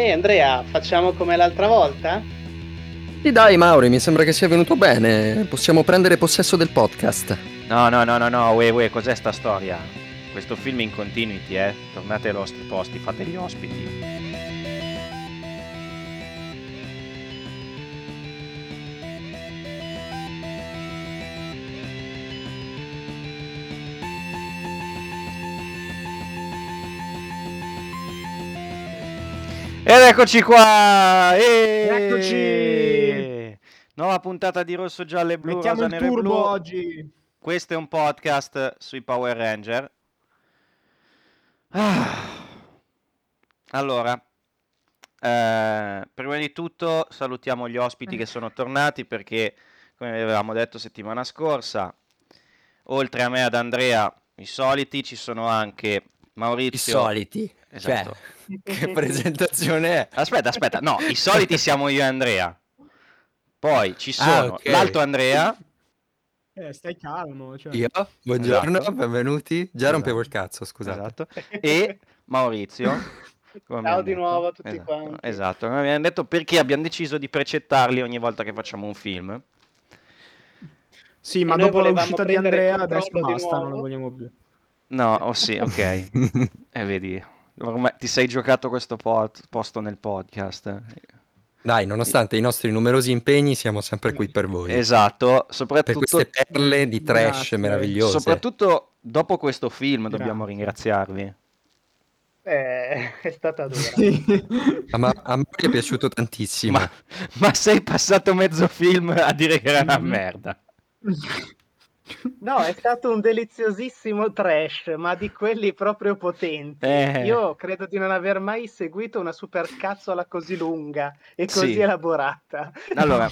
Ehi Andrea, facciamo come l'altra volta? Sì dai Mauri, mi sembra che sia venuto bene. Possiamo prendere possesso del podcast. No, uè, cos'è sta storia? Questo film in continuity, Tornate ai vostri posti, fate gli ospiti. Ed eccoci qua! Eccoci! Nuova puntata di Rosso, Giallo e Blu. Mettiamo rosa, il turbo blu. Oggi. Questo è un podcast sui Power Ranger. Allora, prima di tutto salutiamo gli ospiti che sono tornati perché, come avevamo detto settimana scorsa, oltre a me ad Andrea, i soliti, ci sono anche Maurizio. I soliti? Esatto. Cioè, che presentazione è? Aspetta, no, i soliti siamo io e Andrea. Poi ci sono l'alto Andrea. Stai calmo. Cioè. Io? Buongiorno, esatto. Benvenuti. Già rompevo il cazzo, scusate. Esatto. E Maurizio. Ciao di nuovo a tutti quanti. Esatto, come abbiamo detto, perché abbiamo deciso di precettarli ogni volta che facciamo un film. Sì, ma dopo l'uscita di Andrea adesso basta, non lo vogliamo più. No, sì, ok. Vedi, ormai ti sei giocato questo posto nel podcast. Dai, nonostante i nostri numerosi impegni, siamo sempre qui per voi. Esatto, soprattutto per queste perle di trash meravigliose. Soprattutto dopo questo film dobbiamo ringraziarvi. È stata dura. A me è piaciuto tantissimo. Ma sei passato mezzo film a dire che era una merda. No, è stato un deliziosissimo trash, ma di quelli proprio potenti. Io credo di non aver mai seguito una supercazzola così lunga e così elaborata. Allora,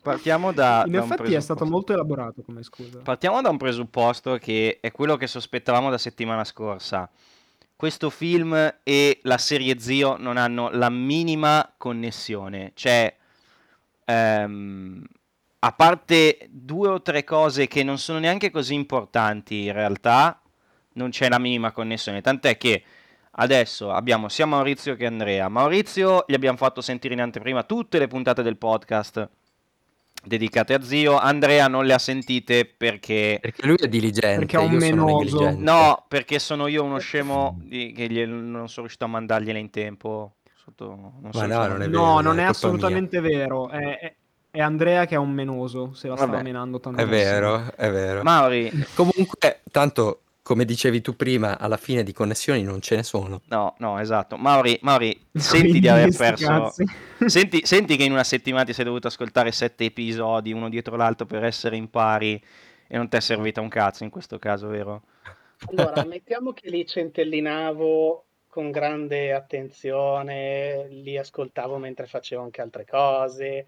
partiamo da in da effetti è stato molto elaborato come scusa. Partiamo da un presupposto che è quello che sospettavamo da settimana scorsa. Questo film e la serie Zio non hanno la minima connessione. Cioè... a parte due o tre cose che non sono neanche così importanti in realtà, non c'è la minima connessione. Tant'è che adesso abbiamo sia Maurizio che Andrea. Maurizio gli abbiamo fatto sentire in anteprima tutte le puntate del podcast dedicate a Zio. Andrea non le ha sentite perché lui è diligente. Perché è un menoso. No, perché sono io uno scemo che non sono riuscito a mandargliele in tempo. Non è assolutamente vero. È Andrea che è un menoso, se la stava menando tanto. È vero. Mauri. Comunque, tanto, come dicevi tu prima, alla fine di connessioni non ce ne sono. No, esatto. Mauri, senti di aver perso... Senti che in una settimana ti sei dovuto ascoltare 7 episodi, uno dietro l'altro, per essere in pari, e non ti è servita un cazzo in questo caso, vero? Allora, mettiamo che li centellinavo con grande attenzione, li ascoltavo mentre facevo anche altre cose...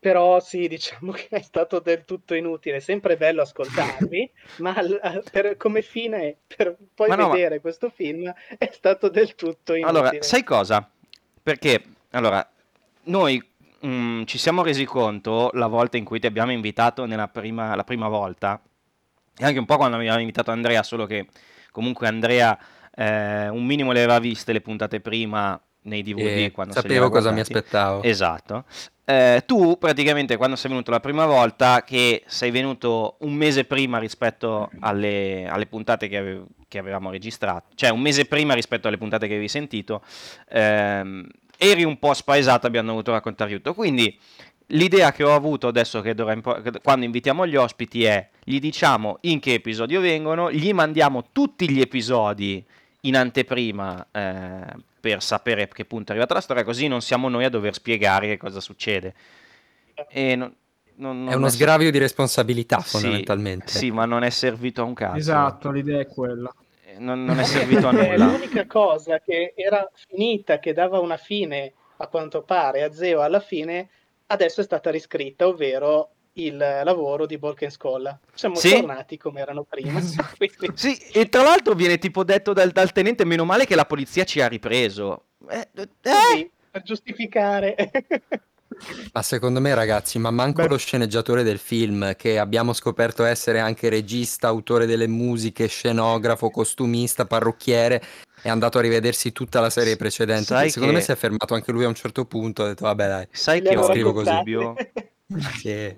Però sì, diciamo che è stato del tutto inutile. È sempre bello ascoltarvi, ma come fine, per poi vedere questo film, è stato del tutto inutile. Allora, sai cosa? Perché, allora, noi ci siamo resi conto, la volta in cui ti abbiamo invitato, la prima volta, e anche un po' quando abbiamo invitato Andrea, solo che comunque Andrea un minimo le aveva viste le puntate prima nei DVD, quando sapevo cosa mi aspettavo. Esatto. Tu praticamente quando sei venuto la prima volta, che sei venuto un mese prima rispetto alle puntate che avevamo registrato, cioè un mese prima rispetto alle puntate che avevi sentito, eri un po' spaesato, abbiamo dovuto raccontarvi tutto. Quindi l'idea che ho avuto adesso, quando invitiamo gli ospiti, è gli diciamo in che episodio vengono, gli mandiamo tutti gli episodi in anteprima per sapere a che punto è arrivata la storia, così non siamo noi a dover spiegare che cosa succede. E non è uno sgravio di responsabilità, fondamentalmente. Sì, ma non è servito a un cazzo. Esatto, l'idea è quella. Non è servito a nulla. L'unica cosa che era finita, che dava una fine, a quanto pare, a Zeo alla fine, adesso è stata riscritta, ovvero... il lavoro di Bulk e Skull. Siamo tornati come erano prima. Sì, e tra l'altro viene tipo detto dal tenente: meno male che la polizia ci ha ripreso. Sì, per giustificare. Ma secondo me, ragazzi, lo sceneggiatore del film, che abbiamo scoperto essere anche regista, autore delle musiche, scenografo, costumista, parrucchiere, è andato a rivedersi tutta la serie precedente. Secondo me si è fermato anche lui a un certo punto, ha detto vabbè dai, sai che scrivo così sì.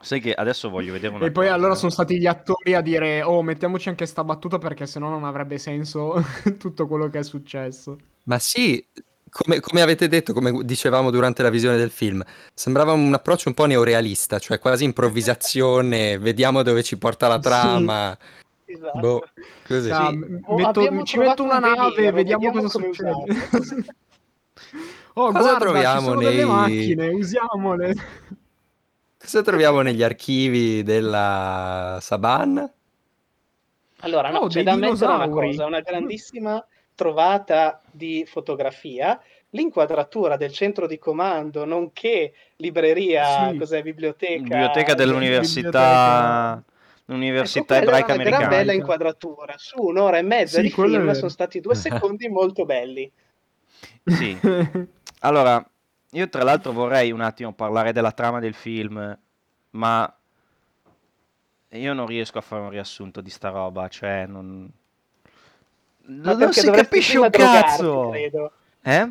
Sai che adesso voglio vedere una. E poi allora sono stati gli attori a dire oh, mettiamoci anche sta battuta perché sennò non avrebbe senso tutto quello che è successo. Ma sì, come avete detto, come dicevamo durante la visione del film, sembrava un approccio un po' neorealista, cioè quasi improvvisazione, vediamo dove ci porta la trama. Sì, esatto. Boh, così. Ci metto una nave, vediamo cosa succede. Oh, cosa troviamo nelle macchine, usiamole. Cosa troviamo negli archivi della Saban? Allora, no, c'è da mettere una cosa, una grandissima trovata di fotografia, l'inquadratura del centro di comando, nonché libreria, biblioteca dell'università. L'università ebraica americana. Era una bella inquadratura, su un'ora e mezza di film sono stati 2 secondi molto belli. Sì. Allora, io tra l'altro vorrei un attimo parlare della trama del film, ma io non riesco a fare un riassunto di sta roba, cioè non si capisce un cazzo. Credo. Eh?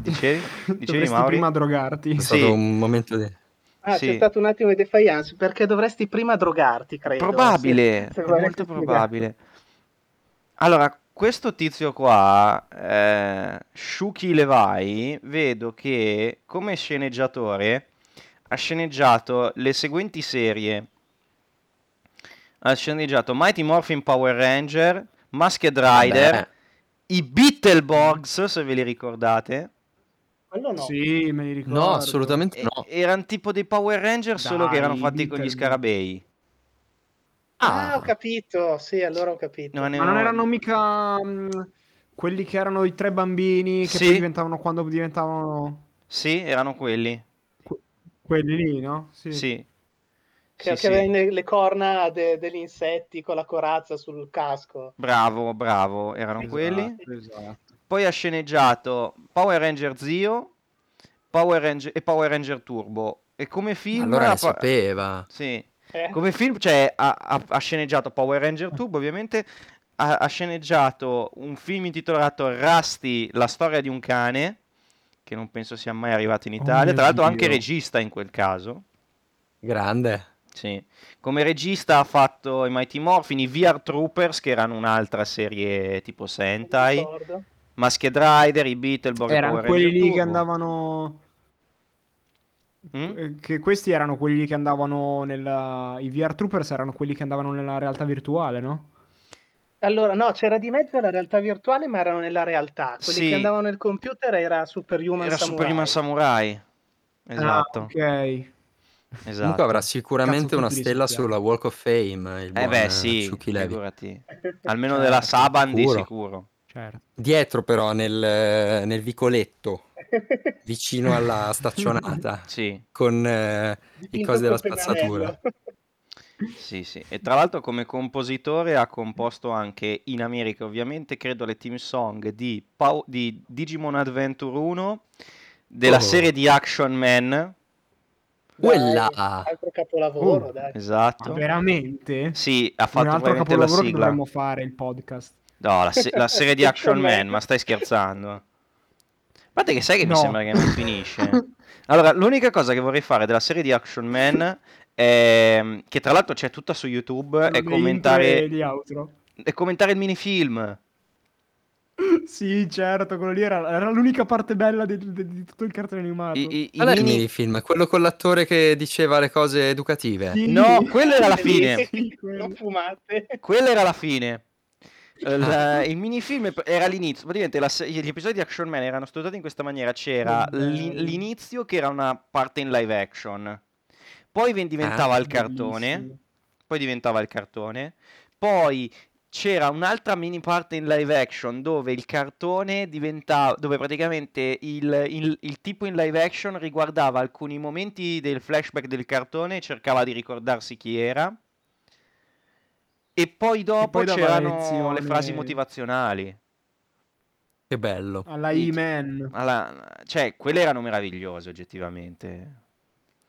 Dicevi Mauri? Prima drogarti. È stato un momento di c'è stato un attimo di defiance, perché dovresti prima drogarti, credo. Probabile, sì, molto probabile. Allora, questo tizio qua, Shuki Levy, vedo che come sceneggiatore ha sceneggiato le seguenti serie. Ha sceneggiato Mighty Morphin Power Ranger, Masked Rider, i Beetleborgs, se ve li ricordate. Quello no. Sì, me li ricordo. No, assolutamente no. Erano tipo dei Power Ranger, solo che erano fatti con gli scarabei. Ah, ho capito, sì, allora ho capito. Ma non erano mica quelli che erano i 3 bambini che poi diventavano quando diventavano... Sì, erano quelli. Quelli lì, no? Sì. Che avevano le corna degli insetti con la corazza sul casco. Bravo, erano quelli. Esatto. Poi ha sceneggiato Power Ranger Zio e Power Ranger Turbo. E come film... Allora ne sapeva. Sì. Come film, cioè, ha sceneggiato Power Ranger Turbo, ovviamente, ha sceneggiato un film intitolato Rusty, la storia di un cane, che non penso sia mai arrivato in Italia, tra l'altro anche regista in quel caso. Grande. Sì. Come regista ha fatto i Mighty Morphin, i VR Troopers, che erano un'altra serie tipo Sentai, Masked Rider, i Beetleborgs, erano quelli lì che andavano... Che questi erano quelli che andavano i VR Troopers erano quelli che andavano nella realtà virtuale, no? Allora, no, c'era di mezzo la realtà virtuale, ma erano nella realtà. Quelli che andavano nel computer era Super Human Samurai. Era Super Human Samurai. Esatto. Ok. Esatto. Comunque avrà sicuramente una stella sulla Walk of Fame, il buon Shuki Levy. Almeno della Saban di sicuro. Certo. Dietro però nel vicoletto vicino alla staccionata con le cose della spazzatura. Sì. E tra l'altro come compositore ha composto anche in America, ovviamente, credo le team song di Digimon Adventure 1, della serie di Action Man. Quella altro capolavoro, dai. Esatto. Ma veramente? Sì, ha fatto un altro capolavoro che dovremmo fare il podcast. No, la serie di Action Man, ma stai scherzando? Guarda che sai che mi sembra che non finisce. Allora, l'unica cosa che vorrei fare della serie di Action Man è... che tra l'altro c'è tutta su YouTube, è commentare il minifilm. Sì, certo, quello lì era l'unica parte bella di tutto il cartone animato. Allora, il minifilm, quello con l'attore che diceva le cose educative. Sì. No, quella era la fine. Non fumate. Quella era la fine. Il minifilm era l'inizio, praticamente gli episodi di Action Man erano strutturati in questa maniera. C'era l'inizio che era una parte in live action, poi diventava il cartone, poi c'era un'altra mini parte in live action dove il cartone diventava, dove praticamente il tipo in live action riguardava alcuni momenti del flashback del cartone e cercava di ricordarsi chi era. E poi dopo c'erano le frasi motivazionali. Che bello. Alla E-Man. Cioè, quelle erano meravigliose, oggettivamente.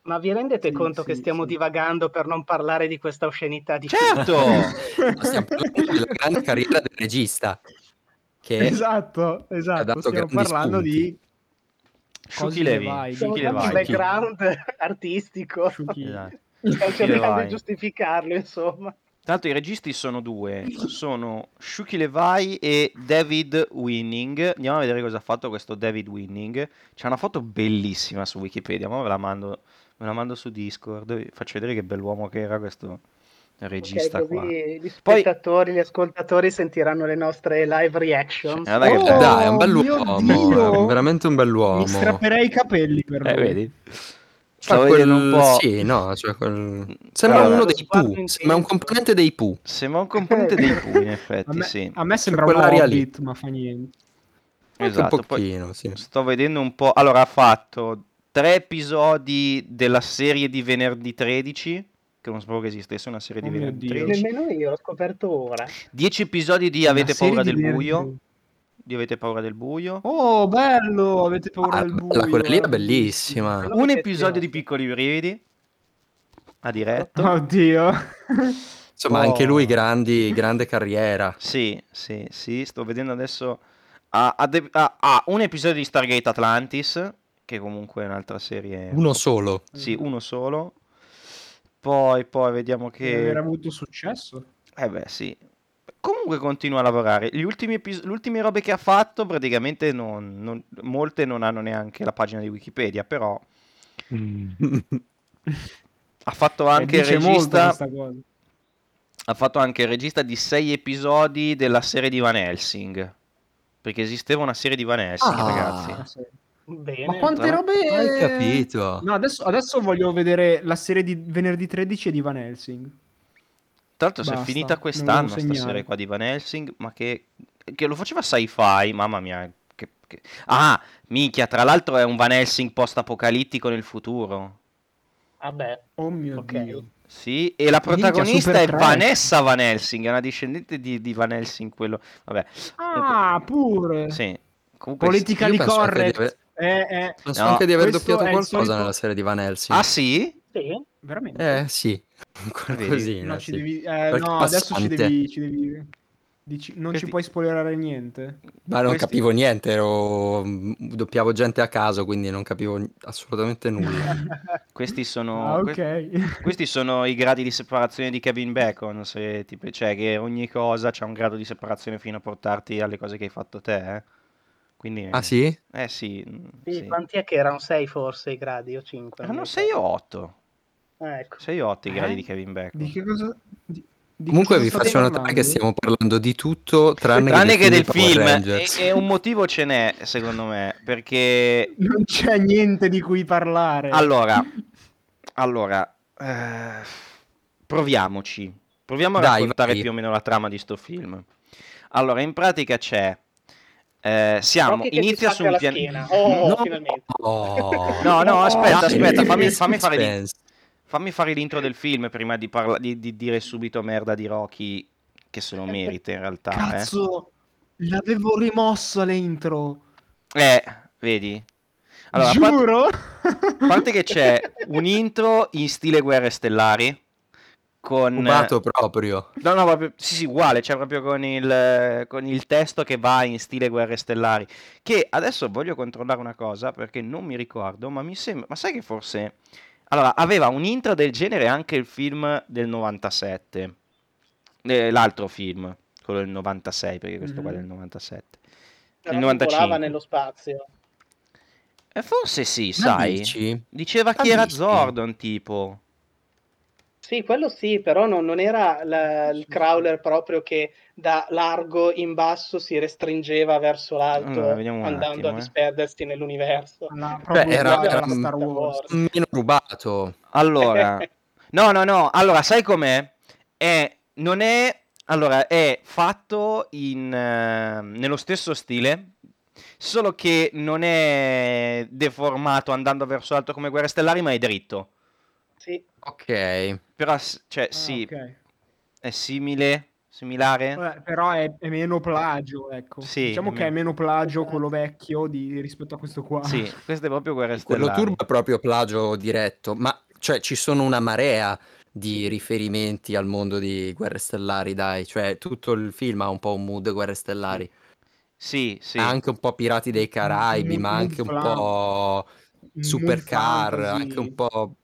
Ma vi rendete conto che stiamo divagando per non parlare di questa oscenità di Certo! Stiamo parlando della grande carriera del regista. Che esatto. Stiamo parlando di Shuki Levy. Il background artistico. Esatto. Stiamo cercando di giustificarlo, insomma. Tanto i registi sono due, sono Shuki Levy e David Winning. Andiamo a vedere cosa ha fatto questo David Winning. C'è una foto bellissima su Wikipedia, ma ve la mando su Discord. Faccio vedere che bell'uomo che era questo regista, okay, così qua. Gli spettatori, gli ascoltatori sentiranno le nostre live reaction. Dai, è un bell'uomo, è veramente un bell'uomo. Mi strapperei i capelli per lui. Vedi? Sembra uno dei Pooh, sembra un componente dei Pooh. Sembra un componente dei Pooh, in effetti, a me sembra un Hobbit, ma fa niente. Esatto, un pochino, poi, sì. Sto vedendo un po'. Allora, ha fatto 3 episodi della serie di venerdì 13, che non sapevo che esistesse una serie di venerdì 13. Nemmeno io, l'ho scoperto ora. 10 episodi di Avete paura del buio. Di Avete paura del buio. Oh, bello! Avete paura del buio. Quella lì è bellissima. Un episodio di Piccoli brividi a diretto. Oddio. Insomma, anche lui grande carriera. Sì. Sto vedendo adesso un episodio di Stargate Atlantis, che comunque è un'altra serie. Uno solo. Sì, uno solo. Poi vediamo che era avuto successo. Sì. Comunque continua a lavorare. Le ultime robe che ha fatto praticamente molte non hanno neanche la pagina di Wikipedia, però ha fatto anche il regista. Ha fatto anche il regista di 6 episodi della serie di Van Helsing, perché esisteva una serie di Van Helsing, ragazzi. Sì. Bene, ma quante robe hai capito? No, adesso voglio vedere la serie di venerdì 13 e di Van Helsing. Tra l'altro si è finita quest'anno questa serie qua di Van Helsing, ma che lo faceva Sci-Fi, mamma mia. Minchia, tra l'altro è un Van Helsing post-apocalittico nel futuro. Vabbè, oh mio Dio. Sì, e la protagonista è Vanessa Van Helsing, è una discendente di Van Helsing, quello. Vabbè. Ah, pure. Sì. Comunque, politically correct. Penso anche di aver doppiato qualcosa nella serie di Van Helsing. Ah, sì? Sì. Veramente? Sì. Qualcosina, sì. Adesso ci devi... Dici, non ci puoi spoilerare niente. Ma non capivo niente, doppiavo gente a caso, quindi non capivo assolutamente nulla. Questi sono i gradi di separazione di Kevin Bacon, cioè che ogni cosa c'è un grado di separazione fino a portarti alle cose che hai fatto te, Quindi, sì? Sì. Quanti è che erano? 6 forse i gradi o 5? Erano 6 o 8. Ecco. 6 o 8 i gradi di Kevin Bacon. Comunque vi faccio notare che stiamo parlando di tutto tranne che del film, e un motivo ce n'è, secondo me, perché non c'è niente di cui parlare. Allora, proviamo a raccontare più o meno la trama di sto film. Allora, in pratica c'è inizia su un pianeta. Aspetta, fammi fare l'intro del film prima di dire subito merda di Rocky, che se lo merita in realtà. Cazzo, l'avevo rimosso le intro. Vedi? Allora, giuro? A parte che c'è un intro in stile Guerre Stellari. Rubato proprio. No, proprio, sì, uguale, cioè proprio con il testo che va in stile Guerre Stellari, che adesso voglio controllare una cosa perché non mi ricordo, ma mi sembra, ma sai che forse allora aveva un intro del genere anche il film del 97. L'altro film, quello del 96, perché questo qua è del 97. Il 95 volava nello spazio. Forse sì, ma sai. Diceva che era Zordon tipo. Sì, quello sì, però non era il crawler proprio che da largo in basso si restringeva verso l'alto, andando a disperdersi nell'universo. Era Star Wars. Meno rubato. Allora, no, allora sai com'è? È fatto nello stesso stile, solo che non è deformato andando verso l'alto come Guerre Stellari, ma è dritto. Sì. Ok. Però, cioè, sì, okay. È simile, similare. Vabbè, però è meno plagio, ecco. Sì, diciamo che è meno plagio quello vecchio rispetto a questo qua. Sì, questo è proprio Guerre Stellari. Quello turbo è proprio plagio diretto, ma cioè ci sono una marea di riferimenti al mondo di Guerre Stellari, dai, cioè tutto il film ha un po' un mood Guerre Stellari. Sì, sì. Anche un po' Pirati dei Caraibi, ma anche un po' Supercar, anche un po'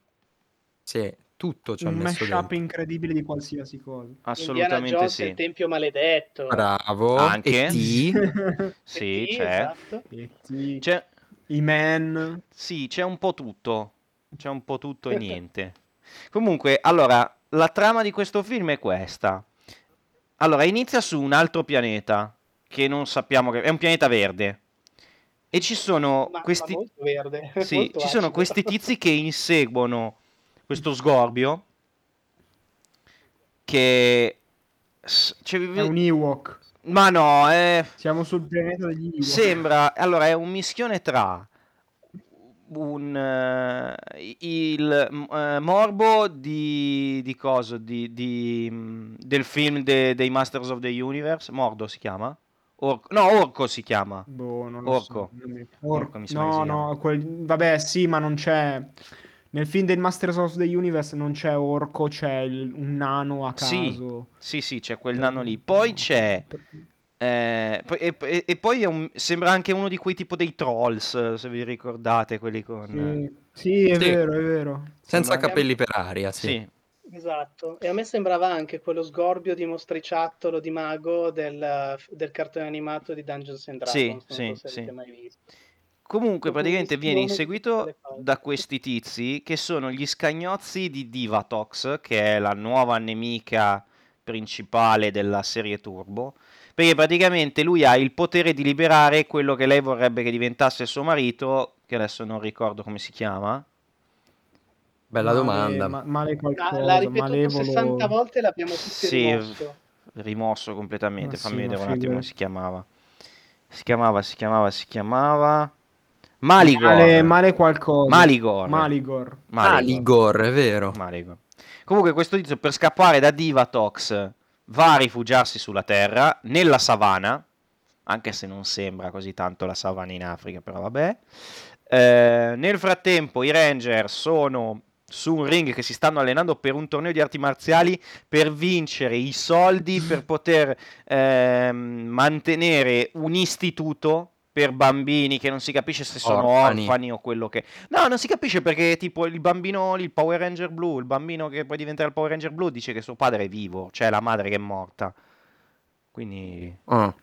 sì, tutto ci ha messo dentro. Un mashup incredibile di qualsiasi cosa. Assolutamente sì. Il Tempio Maledetto. Bravo. Anche sì, c'è. Esatto. C'è i Man. Sì, c'è un po' tutto. C'è un po' tutto e niente. Comunque, allora, la trama di questo film è questa. Allora, inizia su un altro pianeta che non sappiamo che è un pianeta verde. E ci sono questi molto verde. Sì, molto ci sono questi tizi che inseguono questo sgorbio che è un Ewok. Ma no, siamo sul pianeta degli Ewok. Sembra, allora, è un mischione tra il morbo di cosa del film dei Masters of the Universe. Mordo si chiama? Orco si chiama. Boh, non lo Orco. So. Orco mi sembra. No, vabbè, sì, ma non c'è. Nel film del Masters of the Universe non c'è Orco, c'è un nano a caso. Sì, c'è quel nano lì. Poi c'è. Poi sembra anche uno di quei tipo dei trolls, se vi ricordate, quelli con. Sì, è vero, è vero. Senza capelli per aria, sì. Esatto, e a me sembrava anche quello sgorbio di mostriciattolo di mago del cartone animato di Dungeons and Dragons. Sì. Mai visto. Comunque praticamente viene inseguito da questi tizi che sono gli scagnozzi di Divatox, che è la nuova nemica principale della serie Turbo, perché praticamente lui ha il potere di liberare quello che lei vorrebbe che diventasse suo marito, che adesso non ricordo come si chiama. Bella domanda. Male qualcosa, l'ha ripetuto malevolo. 60 volte e l'abbiamo tutti rimosso completamente. Fammi vedere un attimo come si chiamava. Si chiamava Maligore. Male qualcosa. Maligore, è vero. Maligore. Comunque questo tizio, per scappare da Divatox, va a rifugiarsi sulla Terra, nella savana, anche se non sembra così tanto la savana in Africa, però vabbè. Nel frattempo i Ranger sono su un ring che si stanno allenando per un torneo di arti marziali per vincere i soldi per poter mantenere un istituto per bambini che non si capisce se sono orfani o quello che. No, non si capisce perché tipo il bambino, il Power Ranger blu, il bambino che poi diventerà il Power Ranger blu dice che suo padre è vivo, cioè la madre che è morta. Quindi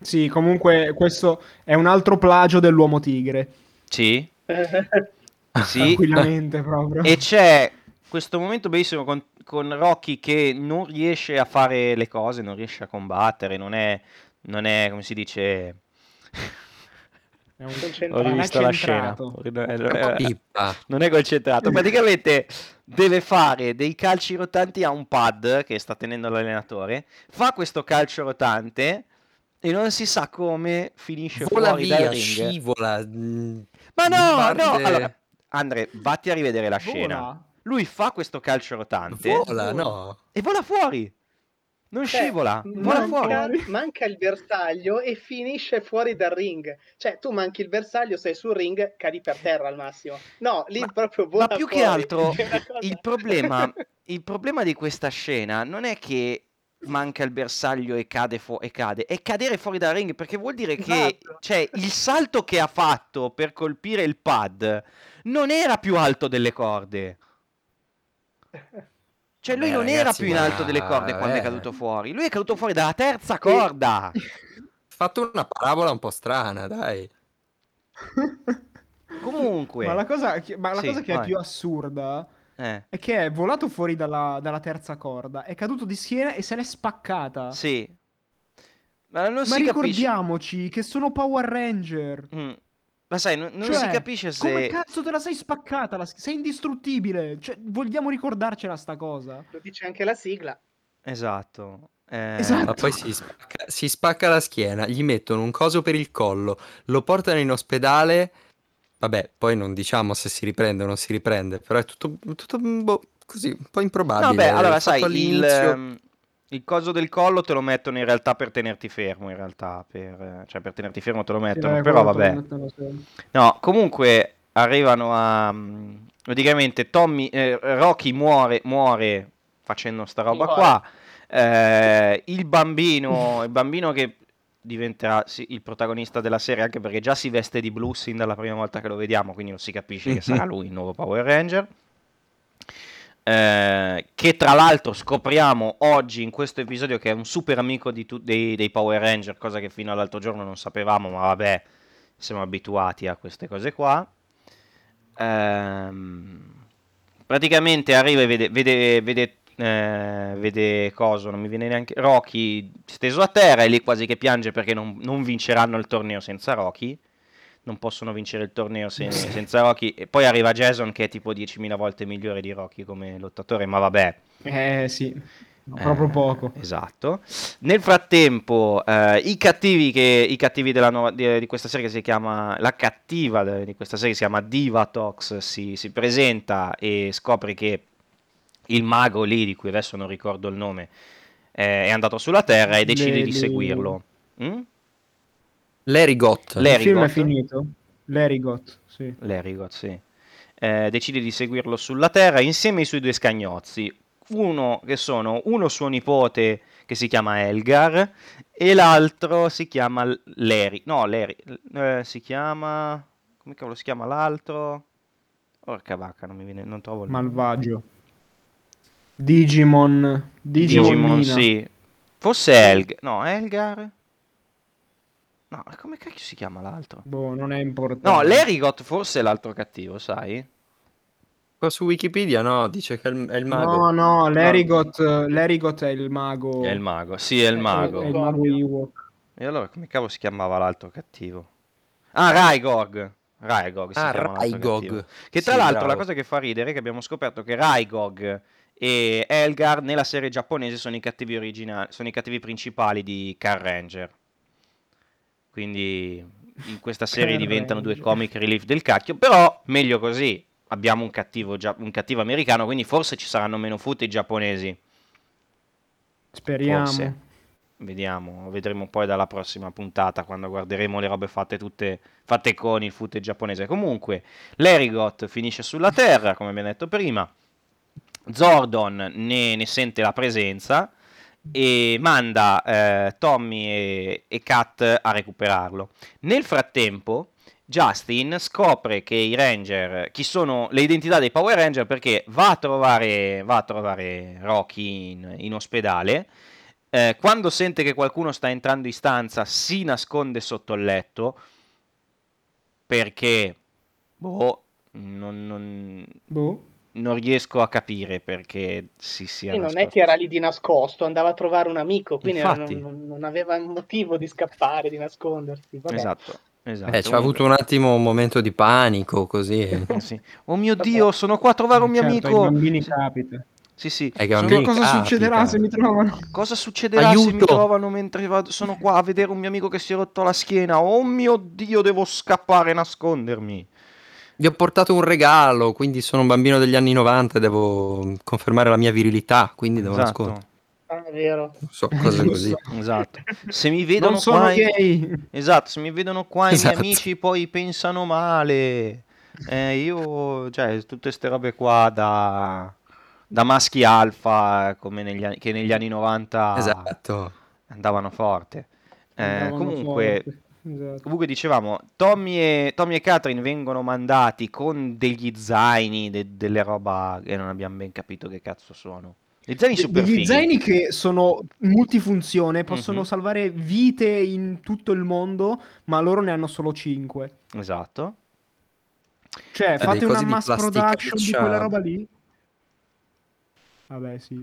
sì, comunque questo è un altro plagio dell'Uomo Tigre. Sì. Sì, tranquillamente proprio. E c'è questo momento bellissimo con Rocky che non riesce a fare le cose, non riesce a combattere, non è come si dice, è un concentrato. Ho visto la scena. Non è concentrato. Praticamente deve fare dei calci rotanti a un pad che sta tenendo l'allenatore. Fa questo calcio rotante e non si sa come finisce fuori dal ring. Scivola. Ma no, parte... Allora, Andre, vatti a rivedere la scena. Lui fa questo calcio rotante. E vola fuori. Non scivola, vola fuori. Manca il bersaglio e finisce fuori dal ring. Cioè, tu manchi il bersaglio, sei sul ring, cadi per terra al massimo. No, lì proprio vola fuori. Ma più che altro, il problema di questa scena non è che manca il bersaglio e cade e cadere fuori dal ring, perché vuol dire che cioè, il salto che ha fatto per colpire il pad non era più alto delle corde, cioè lui non era più in alto delle corde quando è caduto fuori, lui è caduto fuori dalla terza corda. Fatto una parabola un po' strana, dai. Comunque ma la cosa che è più assurda è che è volato fuori dalla terza corda, è caduto di schiena e se l'è spaccata. Sì. Ma ricordiamoci che sono Power Ranger. Ma sai, non si capisce se... Come cazzo te la sei spaccata? Sei indistruttibile. Cioè, vogliamo ricordarcela sta cosa. Lo dice anche la sigla. Esatto. Ma poi si spacca la schiena, gli mettono un coso per il collo, lo portano in ospedale... Vabbè, poi non diciamo se si riprende o non si riprende, però è tutto così, un po' improbabile. Vabbè, allora sai, Il coso del collo te lo mettono in realtà per tenerti fermo, in realtà, cioè per tenerti fermo te lo mettono, sì, però vabbè. No, comunque arrivano a... praticamente Tommy, Rocky muore facendo sta roba qua, il bambino che diventerà il protagonista della serie, anche perché già si veste di blu sin dalla prima volta che lo vediamo, quindi non si capisce che sarà lui il nuovo Power Ranger. Che tra l'altro scopriamo oggi in questo episodio che è un super amico dei Power Ranger, cosa che fino all'altro giorno non sapevamo, ma vabbè, siamo abituati a queste cose qua. Praticamente arriva e vede cosa, non mi viene neanche, Rocky steso a terra, e lì quasi che piange perché non vinceranno il torneo senza Rocky. Non possono vincere il torneo senza Rocky. E poi arriva Jason, che è tipo 10.000 volte migliore di Rocky come lottatore, ma vabbè. Sì, proprio poco. Esatto. Nel frattempo i cattivi della nuova, di questa serie, che si chiama, la cattiva di questa serie si chiama Divatox, si presenta e scopre che il mago lì, di cui adesso non ricordo il nome, è andato sulla Terra e decide di seguirlo. Lerigot. Il film è finito. Lerigot, sì. Decide di seguirlo sulla Terra insieme ai suoi due scagnozzi. Uno suo nipote, che si chiama Elgar, e l'altro si chiama Larry. Come cavolo si chiama l'altro? Orca vacca, non trovo il malvagio. Digimon, sì. Forse Elgar? No, come cacchio si chiama l'altro? Boh, non è importante. No, Lerigot forse è l'altro cattivo, sai? Qua su Wikipedia no, dice che è il mago. No, Lerigot è il mago. È il mago, sì, è il mago. È il mago Ewok. E allora come cavolo si chiamava l'altro cattivo? Ah, Raigog si chiama Raigog. Cattivo. Che tra l'altro bravo. La cosa che fa ridere è che abbiamo scoperto che Raigog e Elgar nella serie giapponese sono i cattivi originali, sono i cattivi principali di Carranger. Quindi in questa serie diventano due comic relief del cacchio, però meglio così. Abbiamo un cattivo americano, quindi forse ci saranno meno foot i giapponesi. Speriamo. Forse. Vedremo poi dalla prossima puntata, quando guarderemo le robe fatte con il foot giapponese. Comunque, Lerigot finisce sulla Terra, come abbiamo detto prima. Zordon ne sente la presenza e manda Tommy e Kat a recuperarlo. Nel frattempo Justin scopre che i Ranger, chi sono le identità dei Power Ranger, perché va a trovare Rocky in ospedale. Quando sente che qualcuno sta entrando in stanza, si nasconde sotto il letto perché non riesco a capire perché si sia nascosto. Non è che era lì di nascosto, andava a trovare un amico, quindi non aveva motivo di scappare, di nascondersi. Vabbè. Esatto. Ci ha avuto un attimo un momento di panico, così. Sì. Oh mio Dio, sono qua a trovare un mio amico. Ai bambini capita. Sì. Cosa succederà se mi trovano? Cosa succederà se mi trovano mentre sono qua a vedere un mio amico che si è rotto la schiena? Oh mio Dio, devo scappare e nascondermi. Vi ho portato un regalo, quindi sono un bambino degli anni 90 e devo confermare la mia virilità, quindi devo nascondere. Ah, è vero. Non so, cose così. Esatto. Se mi vedono non sono qua gay. Esatto, se mi vedono qua i miei amici poi pensano male. Io, cioè, tutte ste robe qua da maschi alfa, come che negli anni 90 esatto. Andavano forte. Comunque forte. Esatto. Comunque dicevamo, Tommy e Catherine vengono mandati con degli zaini, delle roba che non abbiamo ben capito che cazzo sono. Gli zaini super fighi. Gli zaini che sono multifunzione, possono salvare vite in tutto il mondo, ma loro ne hanno solo 5. Esatto. Cioè, fate una mass production di quella roba lì. Vabbè, sì.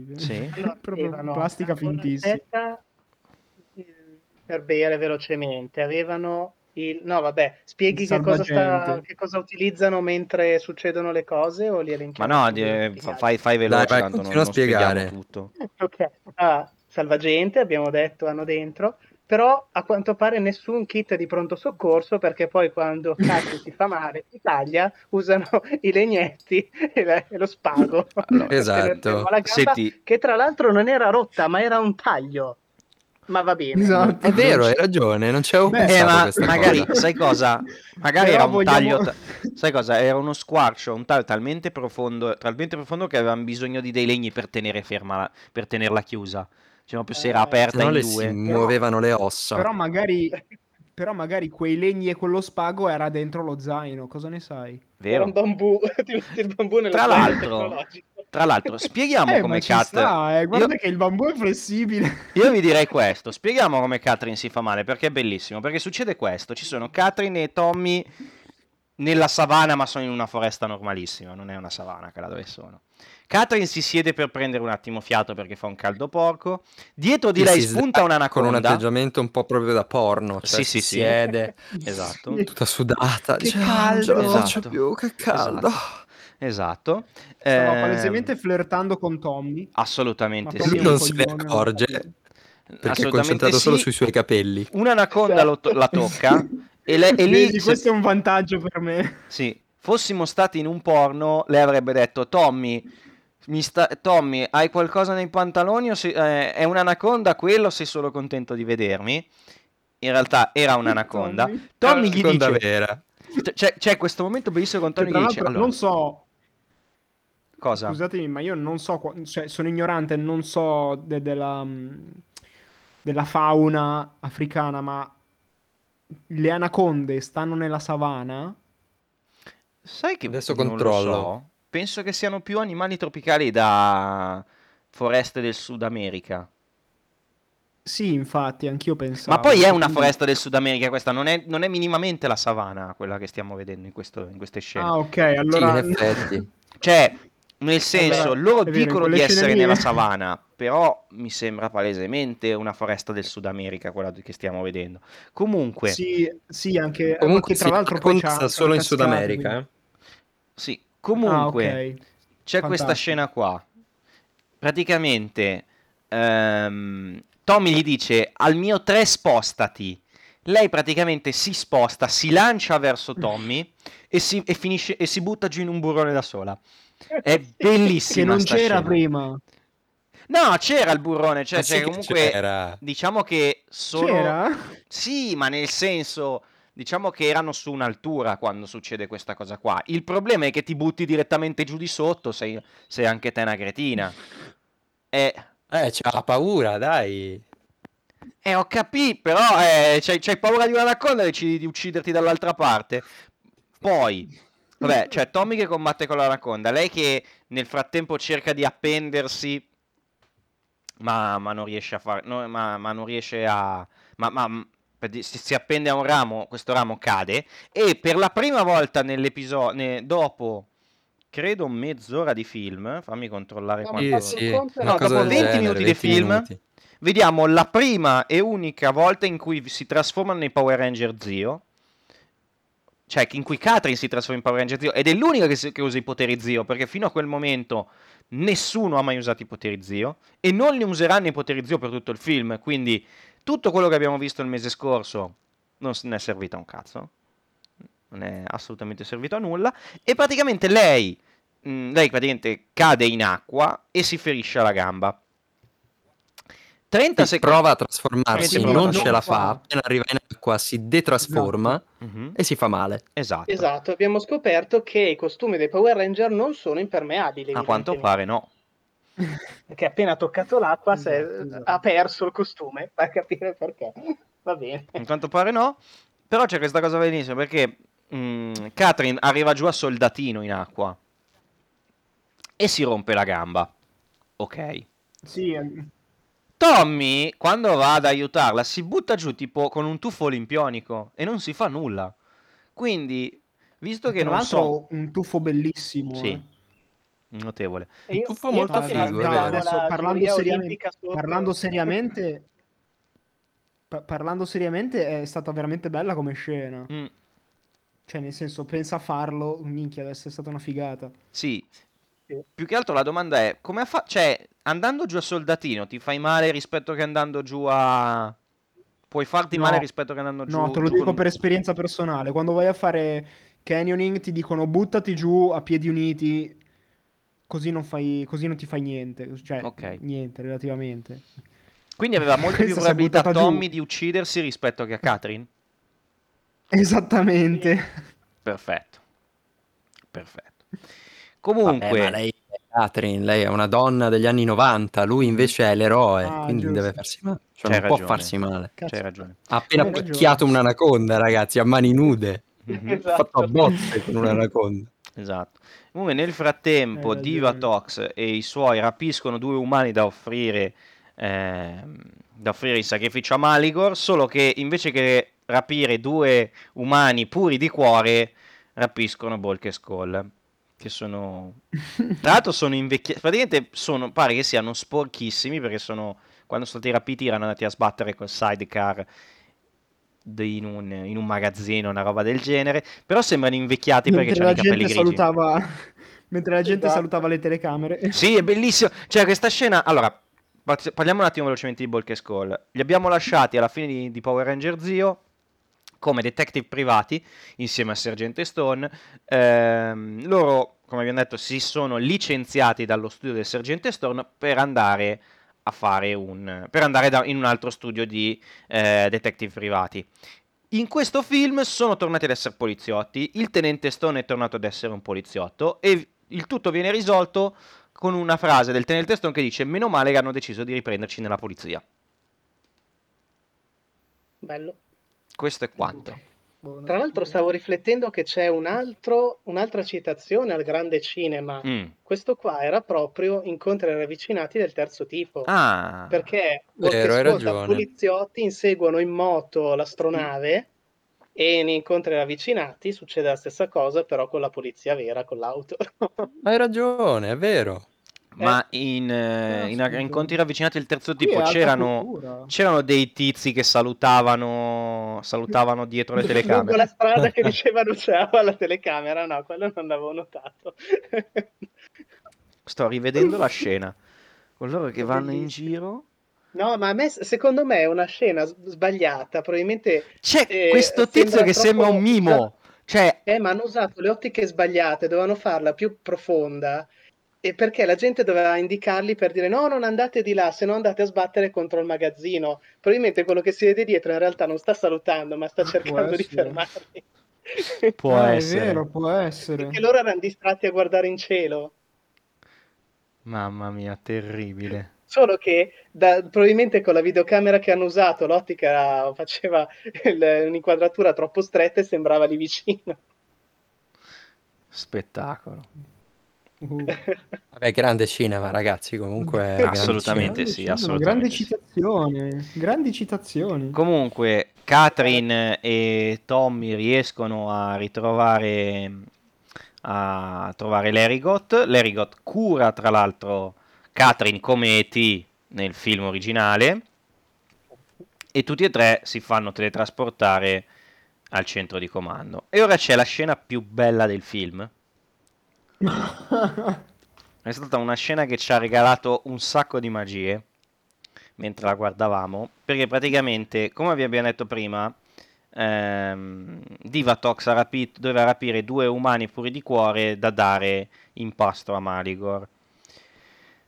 Proprio plastica fintissima. Per bere velocemente, avevano il... No, vabbè, spieghi che cosa utilizzano mentre succedono le cose o li elenchiamo? Ma no, fai veloce, dai, tanto non spieghiamo tutto. Ok, salvagente, abbiamo detto, hanno dentro. però a quanto pare nessun kit di pronto soccorso, perché poi quando cazzo si fa male si taglia, usano i legnetti e lo spago. Allora, esatto. La gamba, senti, che tra l'altro non era rotta ma era un taglio. Ma va bene, esatto. È vero, hai ragione, non c'è un magari cosa. Sai cosa? Magari era un taglio, sai cosa? Era uno squarcio, un taglio talmente profondo che avevano bisogno di dei legni per tenere ferma per tenerla chiusa. Cioè, proprio se era aperta in due, si muovevano le ossa. Però magari quei legni e quello spago era dentro lo zaino, cosa ne sai? Vero? Era un bambù, il bambù nella Tra l'altro, spieghiamo come Catherine... guarda che il bambù è flessibile. Io vi direi questo, spieghiamo come Catherine si fa male, perché è bellissimo, perché succede questo, ci sono Catherine e Tommy nella savana, ma sono in una foresta normalissima, non è una savana quella dove sono. Catherine si siede per prendere un attimo fiato perché fa un caldo porco, dietro di lei spunta un'anaconda. Con un atteggiamento un po' proprio da porno, cioè si siede, esatto. Tutta sudata, che caldo, esatto. Più, che caldo. Esatto. Stava palesemente flirtando con Tommy. Assolutamente sì. Lui non se ne accorge perché è concentrato solo sui suoi capelli. Un'anaconda la tocca e lì questo è un vantaggio per me. Sì, fossimo stati in un porno, lei avrebbe detto: Tommy, Tommy, hai qualcosa nei pantaloni? O è un'anaconda quello? Sei solo contento di vedermi? In realtà era un'anaconda. Tommy gli dice: vera. C'è questo momento bellissimo con Tommy che dice: allora, non so. Cosa? Scusatemi, ma io non so, cioè, sono ignorante, non so della fauna africana, ma le anaconde stanno nella savana? Sai che adesso controllo. Lo so. Penso che siano più animali tropicali da foreste del Sud America. Sì, infatti, anch'io pensavo. Ma poi è una foresta del Sud America questa, non è minimamente la savana quella che stiamo vedendo in queste scene. Ah, ok, allora... Sì, in effetti. Cioè, nel senso, allora, loro dicono di essere nella savana, però mi sembra palesemente una foresta del Sud America quella che stiamo vedendo. Comunque... Sì, anche... Comunque tra l'altro poi c'è solo in Sud America, Sì, comunque okay. C'è fantastico. Questa scena qua. Praticamente... Tommy gli dice: al mio 3 spostati. Lei praticamente si sposta, si lancia verso Tommy e si butta giù in un burrone da sola. È bellissima. Che non c'era scena. Prima. No, c'era il burrone. Cioè, sì, comunque c'era. Diciamo che solo. C'era? Sì, ma nel senso. Diciamo che erano su un'altura quando succede questa cosa qua. Il problema è che ti butti direttamente giù di sotto. Sei anche te una cretina. C'ha la paura, dai. Ho capito, però c'hai paura di un'anaconda e decidi di ucciderti dall'altra parte. Poi, vabbè, cioè Tommy che combatte con l'anaconda, lei che nel frattempo cerca di appendersi, ma non riesce a fare, no, ma non riesce a... si appende a un ramo, questo ramo cade, e per la prima volta nell'episodio, dopo... credo mezz'ora di film, fammi controllare quanto... dopo 20 minuti di film, vediamo la prima e unica volta in cui si trasformano nei Power Ranger Zio, cioè in cui Catherine si trasforma in Power Ranger Zio, ed è l'unica che usa i poteri Zio, perché fino a quel momento nessuno ha mai usato i poteri Zio, e non li useranno i poteri Zio per tutto il film, quindi tutto quello che abbiamo visto il mese scorso non ne è servito a un cazzo. Non è assolutamente servito a nulla. E praticamente lei cade in acqua e si ferisce alla gamba. 30 secondi. Prova a trasformarsi, non ce la fa. Appena arriva in acqua si detrasforma e si fa male. Esatto. Abbiamo scoperto che i costumi dei Power Ranger non sono impermeabili. A quanto pare no. Perché appena toccato l'acqua ha perso il costume. Fa capire perché. Va bene. A quanto pare no. Però c'è questa cosa bellissima perché... Catherine arriva giù a soldatino in acqua e si rompe la gamba. Ok. Sì. Tommy, quando va ad aiutarla, si butta giù tipo con un tuffo olimpionico e non si fa nulla. Quindi, visto che non so... un tuffo bellissimo. Sì. Notevole. Un tuffo molto figo. Adesso parlando seriamente è stata veramente bella come scena. Cioè, nel senso, pensa a farlo, minchia, deve essere stata una figata. Sì. Più che altro la domanda è, come ha fatto? Cioè, andando giù a soldatino ti fai male rispetto che andando giù a puoi farti male rispetto a che andando giù. No, te lo dico per esperienza personale. Quando vai a fare canyoning ti dicono buttati giù a piedi uniti, così non ti fai niente, cioè niente relativamente. Quindi aveva molte più probabilità Tommy di uccidersi rispetto che a Catherine? Esattamente. Perfetto. Perfetto. Comunque... Vabbè, ma lei è Catherine, lei è una donna degli anni 90, lui invece è l'eroe, quindi giusto. Deve farsi male. Cioè, non ragione. Può farsi male. C'hai ragione. Ha appena picchiato un'anaconda, ragazzi, a mani nude. Esatto. Fatto a botte con un'anaconda. Esatto. Comunque nel frattempo Divatox e i suoi rapiscono due umani da offrire in sacrificio a Maligore, solo che invece che rapire due umani puri di cuore rapiscono Bulk e Skull, che sono tra l'altro sono invecchiati, praticamente sono, pare che siano sporchissimi, perché sono, quando sono stati rapiti erano andati a sbattere col sidecar in un magazzino, una roba del genere, però sembrano invecchiati mentre perché c'hanno i capelli grigi. Mentre la gente salutava le telecamere. Sì, è bellissimo, cioè questa scena. Allora parliamo un attimo velocemente di Bulk e Skull. Li abbiamo lasciati alla fine di Power Ranger Zio come detective privati insieme a Sergente Stone. Loro, come abbiamo detto, si sono licenziati dallo studio del Sergente Stone per andare a fare in un altro studio di detective privati. In questo film sono tornati ad essere poliziotti, il Tenente Stone è tornato ad essere un poliziotto e il tutto viene risolto con una frase del Tenente Stone che dice: meno male che hanno deciso di riprenderci nella polizia. Bello. Questo è quanto. Tra l'altro stavo riflettendo che c'è un'altra citazione al grande cinema. Questo qua era proprio Incontri ravvicinati del terzo tipo. Perché i poliziotti inseguono in moto l'astronave e in Incontri ravvicinati succede la stessa cosa, però con la polizia vera, con l'auto. Hai ragione, è vero. Ma in Incontri ravvicinati del terzo tipo c'erano dei tizi che salutavano dietro le telecamere. Lungo la strada che dicevano ciao alla telecamera, no, quello non l'avevo notato. Sto rivedendo la scena. Con loro che vanno in giro... No, ma secondo me è una scena sbagliata, probabilmente... C'è questo tizio che sembra un mimo! Cioè... ma hanno usato le ottiche sbagliate, dovevano farla più profonda, e perché la gente doveva indicarli per dire no, non andate di là, se no andate a sbattere contro il magazzino. Probabilmente quello che si vede dietro in realtà non sta salutando, ma sta cercando di fermarli. Può essere. È vero, può essere. Perché loro erano distratti a guardare in cielo. Mamma mia, terribile. Solo che probabilmente con la videocamera che hanno usato l'ottica faceva un'inquadratura troppo stretta e sembrava lì vicino. Spettacolo. Vabbè, grande cinema, ragazzi, comunque. Assolutamente sì, assolutamente. Grandi citazioni. Comunque Catherine e Tommy riescono a trovare Lerigot. Lerigot cura tra l'altro Catherine come E.T. nel film originale, e tutti e tre si fanno teletrasportare al centro di comando. E ora c'è la scena più bella del film. È stata una scena che ci ha regalato un sacco di magie mentre la guardavamo, perché praticamente, come vi abbiamo detto prima, Divatox doveva rapire due umani puri di cuore da dare in pasto a Maligore.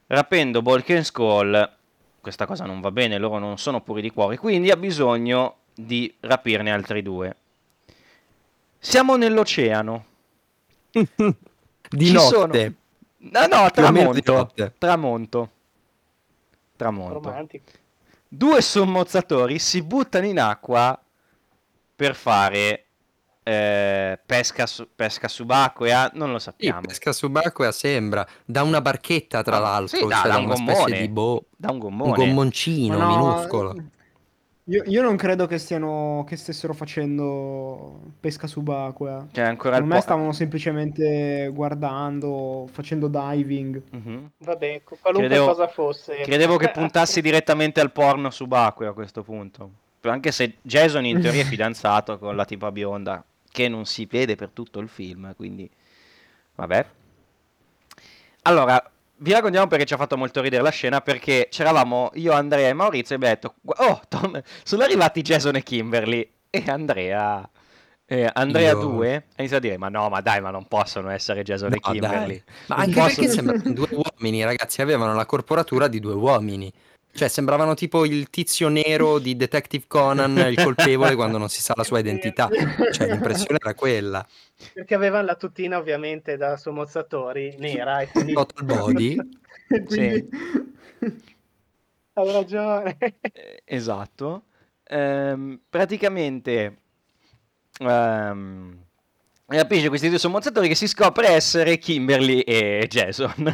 Rapendo Bulk e Skull, questa cosa non va bene, loro non sono puri di cuore, quindi ha bisogno di rapirne altri due. Siamo nell'oceano. Di ci notte. Sono... No, tramonto. Romantico. Due sommozzatori si buttano in acqua per fare... pesca subacquea, non lo sappiamo. Sì, pesca subacquea sembra da una barchetta, tra l'altro, sì, da un gommone, di da un gommoncino minuscolo. Io non credo che stessero facendo pesca subacquea. Cioè, ancora per me stavano semplicemente guardando, facendo diving. Vabbè, qualunque cosa fosse. Credevo che puntassi direttamente al porno subacqueo a questo punto. Anche se Jason in teoria è fidanzato con la tipa bionda, che non si vede per tutto il film, quindi vabbè. Allora, vi raccontiamo perché ci ha fatto molto ridere la scena, perché c'eravamo io, Andrea e Maurizio, e abbiamo detto, oh, Tom, sono arrivati Jason e Kimberly, e Andrea... Andrea 2 ha iniziato a dire, ma no, ma dai, ma non possono essere Jason e Kimberly. Ma non anche perché sembrano due uomini, ragazzi, avevano la corporatura di due uomini. Cioè sembravano tipo il tizio nero di Detective Conan, il colpevole quando non si sa la sua identità. Cioè l'impressione era quella. Perché avevano la tutina ovviamente da sommozzatori, nera. E quindi... total body. Quindi... sì. Hai ragione. Esatto. Praticamente... rapisce questi due sommozzatori che si scopre essere Kimberly e Jason.